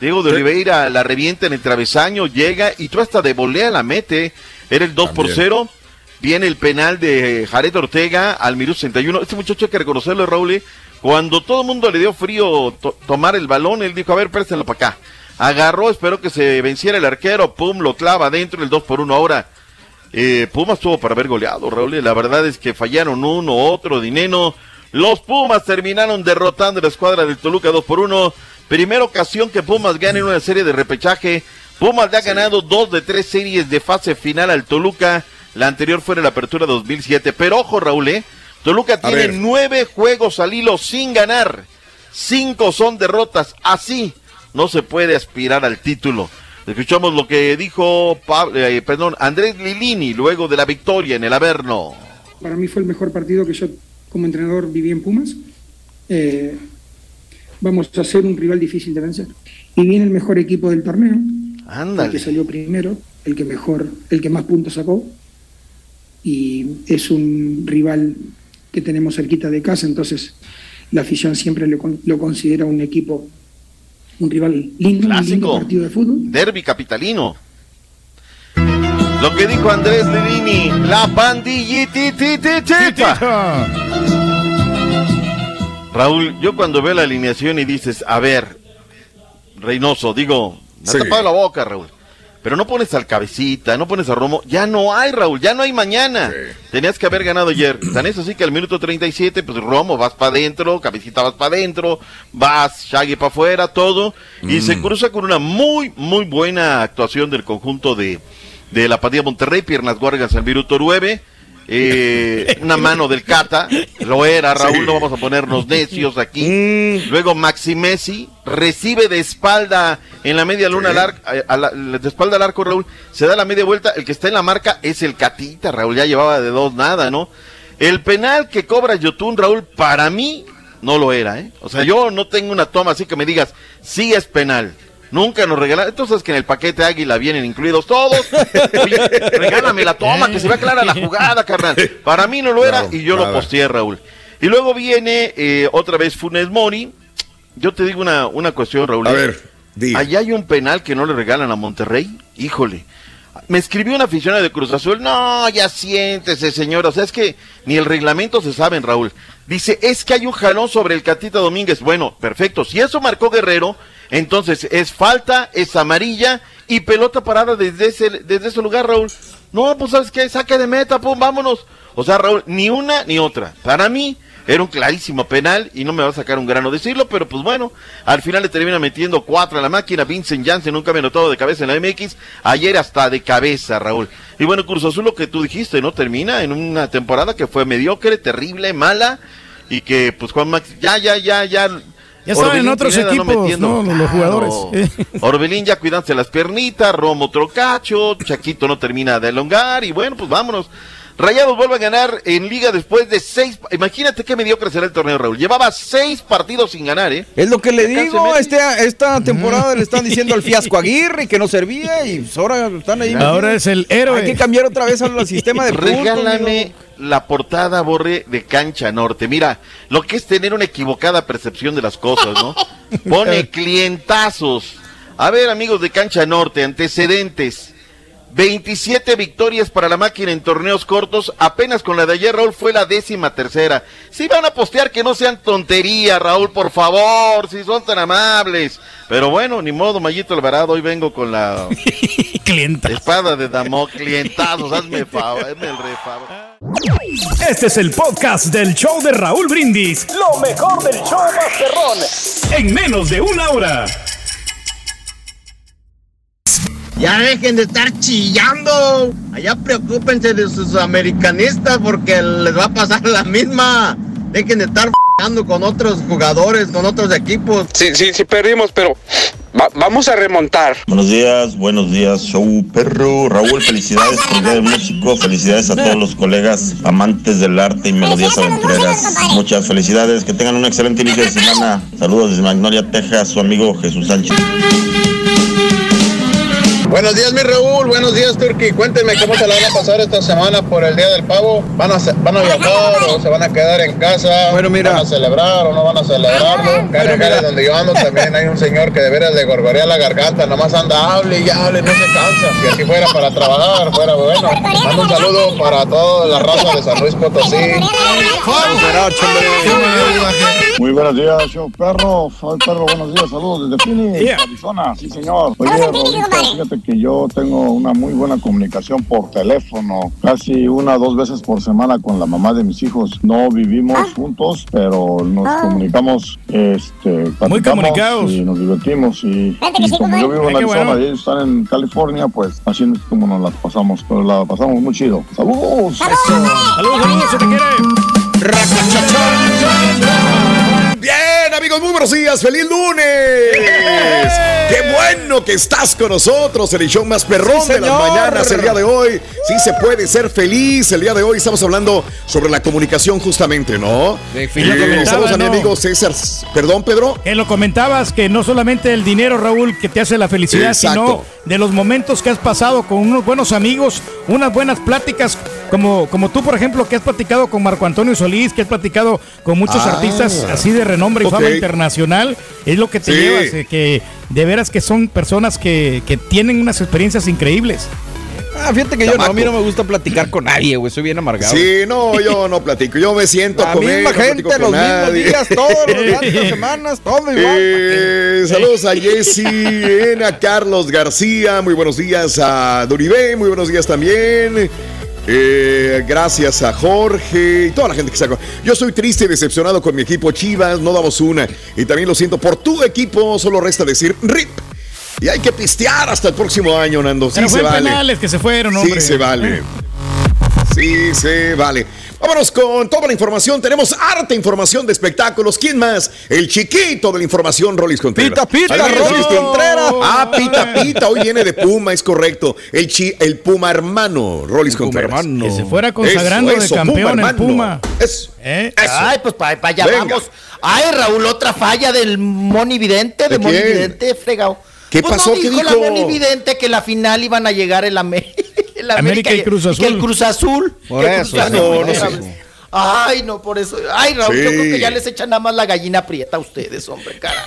Diego de sí. Oliveira la revienta en el travesaño, llega y tú hasta de volea la mete. Era el dos por cero. Viene el penal de Jared Ortega al minuto sesenta y uno. Este muchacho hay que reconocerlo, Raúl. Cuando todo el mundo le dio frío to- tomar el balón, él dijo, a ver, préstenlo para acá. Agarró, esperó que se venciera el arquero, pum, lo clava adentro, el dos por uno ahora. Eh, Pumas tuvo para haber goleado, Raúl. La verdad es que fallaron uno, otro, Dineno. Los Pumas terminaron derrotando la escuadra del Toluca dos por uno. Primera ocasión que Pumas gane en una serie de repechaje. Pumas le ha sí. ganado dos de tres series de fase final al Toluca. La anterior fue en la apertura dos mil siete. Pero ojo, Raúl, ¿eh? Toluca tiene nueve juegos al hilo sin ganar. Cinco son derrotas. Así no se puede aspirar al título. Escuchamos lo que dijo Pablo, eh, perdón, Andrés Lilini luego de la victoria en el Averno. Para mí fue el mejor partido que yo... como entrenador viví en Pumas, eh, vamos a ser un rival difícil de vencer. Y viene el mejor equipo del torneo, ándale. El que salió primero, el que mejor, el que más puntos sacó, y es un rival que tenemos cerquita de casa, entonces la afición siempre lo, lo considera un equipo, un rival lindo, clásico, un lindo partido de fútbol. Derbi capitalino. Lo que dijo Andrés Lilini, la pandillitititita. Raúl, yo cuando veo la alineación y dices, a ver, Reynoso, digo, me sí. ha tapado la boca, Raúl, pero no pones al Cabecita, no pones a Romo, ya no hay, Raúl, ya no hay mañana. Sí. Tenías que haber ganado ayer. Tan es así que al minuto treinta y siete, pues Romo, vas para adentro, Cabecita vas para adentro, vas Shaggy para afuera, todo, y mm. se cruza con una muy, muy buena actuación del conjunto de... de la Padilla Monterrey, piernas guargas al minuto nueve, eh, una mano del Cata, lo era, Raúl, sí. No vamos a ponernos necios aquí. Mm. Luego Maximesi recibe de espalda en la media luna, sí. al arco, a la, de espalda al arco, Raúl, se da la media vuelta, el que está en la marca es el Catita, Raúl, ya llevaba de dos nada, ¿no? El penal que cobra Yotun, Raúl, para mí no lo era, ¿eh? O sea, yo no tengo una toma así que me digas, sí es penal. Nunca nos regalaron, entonces que en el paquete Águila vienen incluidos todos. Oye, regálame la toma, que se vea clara la jugada, carnal. Para mí no lo era, claro, y yo nada. Lo posteé, Raúl. Y luego viene eh, otra vez Funes Mori. Yo te digo una, una cuestión, Raúl. A ver, di. Allá hay un penal que no le regalan a Monterrey. Híjole. Me escribió un aficionado de Cruz Azul. No, ya siéntese, señor. O sea, es que ni el reglamento se saben, Raúl. Dice, es que hay un jalón sobre el Catita Domínguez. Bueno, perfecto. Si eso marcó Guerrero, entonces es falta, es amarilla y pelota parada desde ese, desde ese lugar, Raúl. No, pues ¿sabes qué? Saque de meta, pum, vámonos. O sea, Raúl, ni una ni otra. Para mí era un clarísimo penal y no me va a sacar un grano decirlo, pero pues bueno, al final le termina metiendo cuatro a la máquina. Vincent Janssen nunca me anotó de cabeza en la M X, ayer hasta de cabeza, Raúl. Y bueno, Cruz Azul, lo que tú dijiste, ¿no? Termina en una temporada que fue mediocre, terrible, mala y que pues Juan Max, ya, ya, ya, ya... Ya estaban otros Pineda, equipos, no, no, los jugadores. Eh. Orbelín ya cuidándose las piernitas, Romo Trocacho, Chaquito no termina de elongar, y bueno, pues vámonos. Rayados vuelve a ganar en Liga después de seis, imagínate qué mediocre será el torneo, Raúl, llevaba seis partidos sin ganar, ¿eh? Es lo que le digo, este, esta temporada le están diciendo al fiasco Aguirre que no servía y ahora están ahí. Ahora ¿no? es el héroe. Hay que cambiar otra vez al sistema de puntos. Regálame la portada, Borre, de Cancha Norte. Mira, lo que es tener una equivocada percepción de las cosas, ¿no? Pone clientazos. A ver, amigos de Cancha Norte, antecedentes. veintisiete victorias para la máquina en torneos cortos, apenas con la de ayer, Raúl, fue la décima tercera. Si van a postear, que no sean tonterías, Raúl, por favor, si son tan amables. Pero bueno, ni modo, Mayito Alvarado, hoy vengo con la espada de Damocles, clientazos, hazme, favor, hazme el re favor. Este es el podcast del show de Raúl Brindis, lo mejor del show Más Perrón, en menos de una hora. Ya dejen de estar chillando. Allá preocúpense de sus americanistas porque les va a pasar la misma. Dejen de estar f***ando con otros jugadores, con otros equipos. Sí, sí, sí perdimos, pero va- vamos a remontar. Buenos días, buenos días, show perro. Raúl, felicidades por el Día de Músico. Felicidades a todos los colegas amantes del arte y melodías aventureras. Muchas felicidades, que tengan un excelente inicio de semana. Saludos desde Magnolia, Texas, su amigo Jesús Sánchez. Buenos días, mi Raúl. Buenos días, Turki. Cuéntenme cómo se la van a pasar esta semana por el Día del Pavo. ¿Van a, van a viajar o se van a quedar en casa? Bueno, mira. ¿Van a celebrar o no van a celebrarlo? Bueno, mira. Donde yo ando también hay un señor que de veras le gorgorea la garganta. Nomás anda, hable y hable, no se cansa. Si así fuera para trabajar, fuera bueno. Mando un saludo para toda la raza de San Luis Potosí. Muy buenos días, yo perro. Soy perro, buenos días. Saludos desde Phoenix, Arizona. Sí, señor. Oye, Raulita, fíjate que yo tengo una muy buena comunicación por teléfono, casi una o dos veces por semana con la mamá de mis hijos. No vivimos ah. juntos, pero nos ah. comunicamos, este, muy comunicados y nos divertimos. Y, y como yo vivo en Arizona, bueno, y ellos están en California, pues así es como nos las pasamos, pero la pasamos muy chido. ¡Saludos! ¡Saludos, saludos, saludos, se te quiere! Bien, amigos, muy buenos días, feliz lunes. ¡Eh! ¡Qué bueno que estás con nosotros! El show más perrón sí, de las mañanas el día de hoy. Sí se puede ser feliz. El día de hoy estamos hablando sobre la comunicación justamente, ¿no? De fin, eh, saludos a no. mi amigo César. Perdón, Pedro. Que lo comentabas, que no solamente el dinero, Raúl, que te hace la felicidad, exacto, sino de los momentos que has pasado con unos buenos amigos, unas buenas pláticas, como, como tú, por ejemplo, que has platicado con Marco Antonio Solís, que has platicado con muchos ah, artistas así de renombre y okay. fama internacional. Es lo que te sí. llevas, eh, que de veras que son personas que, que tienen unas experiencias increíbles. Ah, fíjate que Chamaco. yo no, a mí no me gusta platicar con nadie, güey, soy bien amargado. Sí, no, yo no platico, yo me siento a comer. La misma no gente, los nadie. mismos días, todos los días, las semanas, todo igual. Eh, saludos a Jessy, a Carlos García, muy buenos días a Duribé, muy buenos días también. Eh, gracias a Jorge y toda la gente que sacó. Yo soy triste y decepcionado con mi equipo Chivas, no damos una. Y también lo siento por tu equipo, solo resta decir R I P. Y hay que pistear hasta el próximo año, Nando. Sí, pero se vale. Penales que se fueron, hombre. Sí, se vale. Sí, se vale. Vámonos con toda la información. Tenemos harta información de espectáculos. ¿Quién más? El chiquito de la información, Rolis Contreras. Pita, pita, Rolis Contreras. Ah, pita, pita. Hoy viene de Puma, es correcto. El, chi, el Puma hermano, Rolis Contreras. Que se fuera consagrando eso, eso, de campeón Puma en Puma. Eso, ¿Eh? eso. Ay, pues para pa, allá vamos. Ay, Raúl, otra falla del monividente, de, ¿De monividente, fregado. ¿Qué pues pasó? No dijo, ¿Qué dijo? La monividente que la final iban a llegar el América. El América, América y Cruz Azul. Que el Cruz Azul. Por eso, Cruz Azul. No, no sé. Ay, no, por eso. Ay, Raúl, sí. Yo creo que ya les echan nada más la gallina prieta a ustedes, hombre, caray.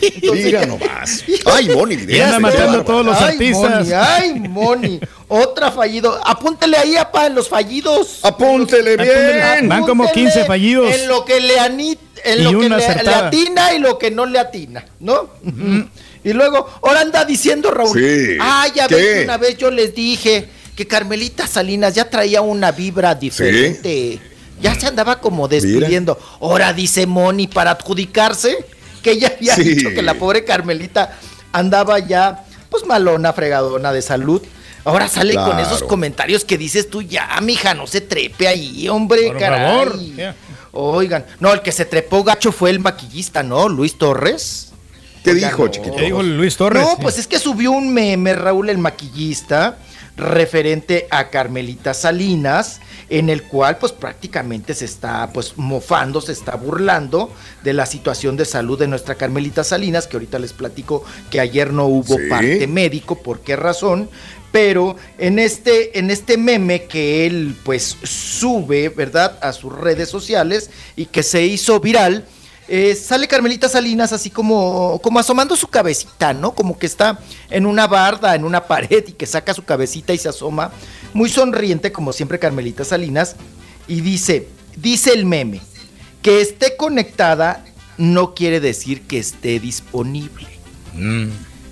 Entonces, diga nomás. Ay, Moni. Están matando a todos los ay, artistas. Moni, ay, Moni. Otra fallido. Apúntele ahí, apá, en los fallidos. Apúntele los, bien. Apúntele. Van como quince fallidos. En lo que le, anit, en lo que le, le atina y lo que no le atina, ¿no? Uh-huh. Y luego, ahora anda diciendo, Raúl. Sí. Ay, a ver, una vez yo les dije... que Carmelita Salinas ya traía una vibra diferente, ¿sí? Ya se andaba como despidiendo. Mira. Ahora dice Moni, para adjudicarse, que ella había sí. dicho que la pobre Carmelita andaba ya, pues malona, fregadona de salud. Ahora sale claro. con esos comentarios que dices tú, ya, mija, no se trepe ahí, hombre, por caray. Favor. Yeah. Oigan, no, el que se trepó gacho fue el maquillista, ¿no? Luis Torres. ¿Qué Oigan, dijo, no. chiquito? ¿Qué dijo Luis Torres? No, pues es que subió un meme, Raúl, el maquillista, referente a Carmelita Salinas, en el cual pues prácticamente se está pues mofando, se está burlando de la situación de salud de nuestra Carmelita Salinas, que ahorita les platico que ayer no hubo ¿Sí? parte médico, ¿por qué razón? Pero en este, en este meme que él pues sube, ¿verdad?, a sus redes sociales y que se hizo viral, Eh, sale Carmelita Salinas así como, como asomando su cabecita, ¿no? Como que está en una barda, en una pared, y que saca su cabecita y se asoma, muy sonriente como siempre Carmelita Salinas, y dice, dice el meme, que esté conectada no quiere decir que esté disponible. Mm.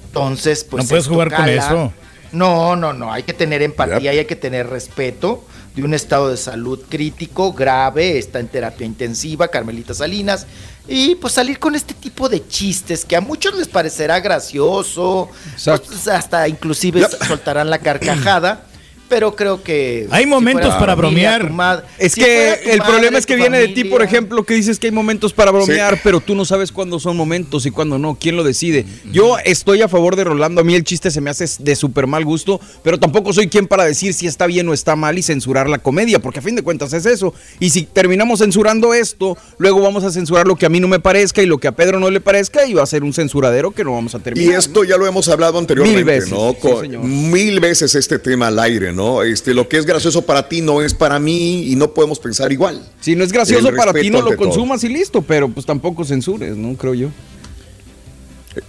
Entonces, pues... No puedes jugar cala. con eso. No, no, no, hay que tener empatía, yep. y hay que tener respeto. De un estado de salud crítico, grave, está en terapia intensiva, Carmelita Salinas, y pues salir con este tipo de chistes que a muchos les parecerá gracioso, pues, hasta inclusive yep. soltarán la carcajada, pero creo que... Hay si momentos para familia, bromear. Madre, es si que el madre, problema es que viene familia. de ti, por ejemplo, que dices que hay momentos para bromear, sí. pero tú no sabes cuándo son momentos y cuándo no, quién lo decide. Mm-hmm. Yo estoy a favor de Rolando, a mí el chiste se me hace de súper mal gusto, pero tampoco soy quien para decir si está bien o está mal y censurar la comedia, porque a fin de cuentas es eso. Y si terminamos censurando esto, luego vamos a censurar lo que a mí no me parezca y lo que a Pedro no le parezca, y va a ser un censuradero que no vamos a terminar. Y esto ya lo hemos hablado anteriormente, mil veces, ¿no? Con, sí, mil veces este tema al aire, ¿no? ¿no? Este, lo que es gracioso para ti no es para mí y no podemos pensar igual. Si no es gracioso para ti, no lo consumas todo. Y listo, pero pues tampoco censures, ¿no? Creo yo.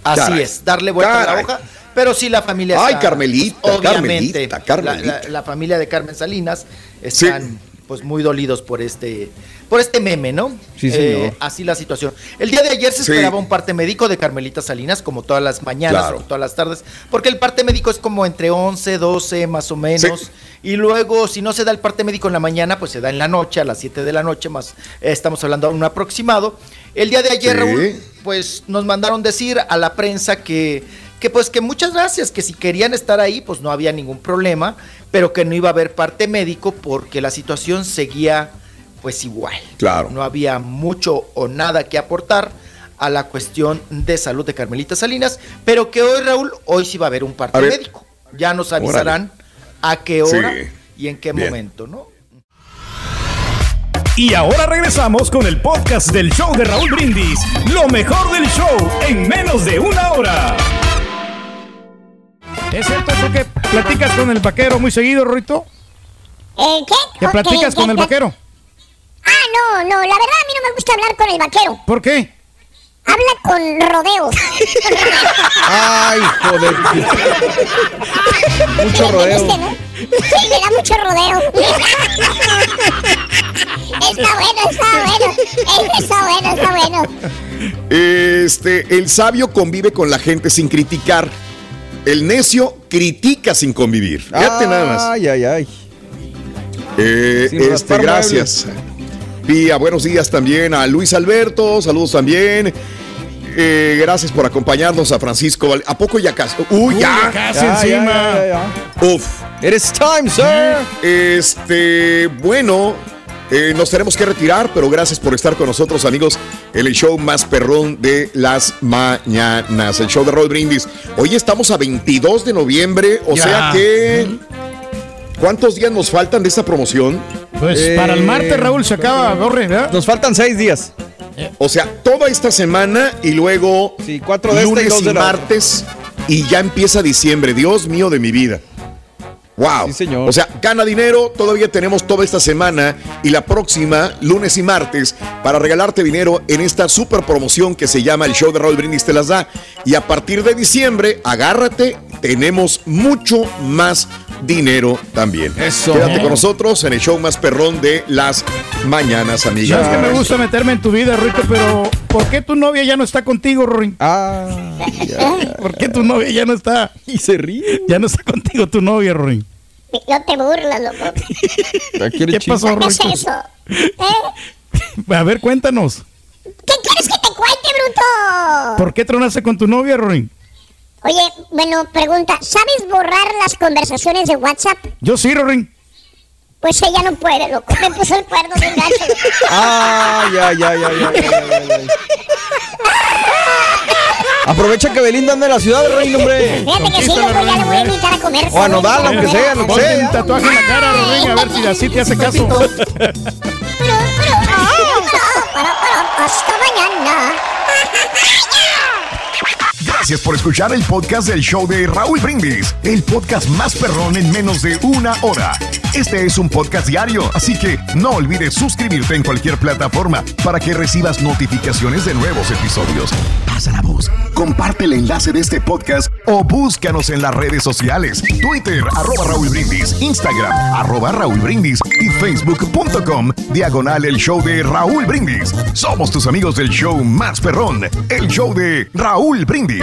Así caray, es, darle vuelta caray. a la hoja, pero sí la familia Ay, está, Carmelita, pues, obviamente, Carmelita, Carmelita. La, la, la familia de Carmen Salinas están sí. pues muy dolidos por este por este meme, ¿no? Sí, señor. Eh, así la situación. El día de ayer se sí. esperaba un parte médico de Carmelita Salinas, como todas las mañanas, claro. como todas las tardes, porque el parte médico es como entre once, doce más o menos, sí. y luego si no se da el parte médico en la mañana, pues se da en la noche, a las siete de la noche, más eh, estamos hablando de un aproximado. El día de ayer, sí. Raúl, pues nos mandaron decir a la prensa que que pues que muchas gracias, que si querían estar ahí, pues no había ningún problema, pero que no iba a haber parte médico porque la situación seguía pues igual. Claro. No había mucho o nada que aportar a la cuestión de salud de Carmelita Salinas, pero que hoy, Raúl, hoy sí va a haber un parte médico. Ya nos avisarán Órale. a qué hora sí. y en qué Bien. momento, ¿no? Y ahora regresamos con el podcast del show de Raúl Brindis, lo mejor del show en menos de una hora. ¿Es cierto eso que platicas con el vaquero muy seguido, Ruito? Eh, ¿Qué? ¿Que platicas okay, con el plat... vaquero? Ah, no, no, la verdad a mí no me gusta hablar con el vaquero. ¿Por qué? Habla con rodeos. Ay, joder. Mucho rodeo. Guste, ¿no? Sí, me da mucho rodeo. Está bueno, está bueno. Está bueno, está bueno. Este, el sabio convive con la gente sin criticar. El necio critica sin convivir. Fíjate nada más. Ay, ay, ay. Eh, este, gracias. Pía, buenos días también a Luis Alberto. Saludos también. Eh, gracias por acompañarnos a Francisco. ¿A poco ya casi? ¡Uy, ya! Uy, ya casi ya, encima. Ya, ya, ya. Uf. It is time, sir. Este, bueno, eh, nos tenemos que retirar, pero gracias por estar con nosotros, amigos, en el show más perrón de las mañanas, el show de Raúl Brindis. Hoy estamos a veintidós de noviembre, o ya. sea que... ¿Cuántos días nos faltan de esta promoción? Pues eh, para el martes, Raúl, se acaba, Borre, ¿verdad? Nos faltan seis días. O sea, toda esta semana y luego sí, cuatro de lunes este y, dos de y martes otra. Y ya empieza diciembre. Dios mío de mi vida. Wow. Sí, señor. O sea, gana dinero, todavía tenemos toda esta semana y la próxima, lunes y martes, para regalarte dinero en esta super promoción que se llama el show de Raúl Brindis te las da. Y a partir de diciembre, agárrate, tenemos mucho más dinero también. Eso. Quédate con nosotros en el show más perrón de las mañanas, amigas. Es que me gusta meterme en tu vida, Rito, pero ¿por qué tu novia ya no está contigo, Rorín? Ah, ya. ¿Por qué tu novia ya no está? Y se ríe. Ya no está contigo tu novia, Rorín. No te burlas, loco. ¿Qué pasó, Rorín? ¿Qué es eso? ¿Eh? A ver, cuéntanos. ¿Qué quieres que te cuente, bruto? ¿Por qué tronaste con tu novia, Rorín? Oye, bueno, pregunta, ¿sabes borrar las conversaciones de WhatsApp? Yo sí, Rorín. Pues ella no puede, loco. Me puso el cuerno de gacho. Ah, ya, ya, ya, ya, ya, ya, ya. Aprovecha que Belinda anda en la ciudad, Rorín, hombre. Fíjate que sí, loco, ya le voy a invitar a comer. O a Nodal, aunque sea, no sé. Ponte un tatuaje en la cara, Rorín, a ver si así te hace caso. Pero, pero, pero, pero, hasta mañana. Gracias por escuchar el podcast del show de Raúl Brindis, el podcast más perrón en menos de una hora. Este es un podcast diario, así que no olvides suscribirte en cualquier plataforma para que recibas notificaciones de nuevos episodios. Pasa la voz, comparte el enlace de este podcast o búscanos en las redes sociales. Twitter, arroba Raúl Brindis, Instagram, arroba Raúl Brindis y Facebook punto com, diagonal el show de Raúl Brindis. Somos tus amigos del show más perrón, el show de Raúl Brindis.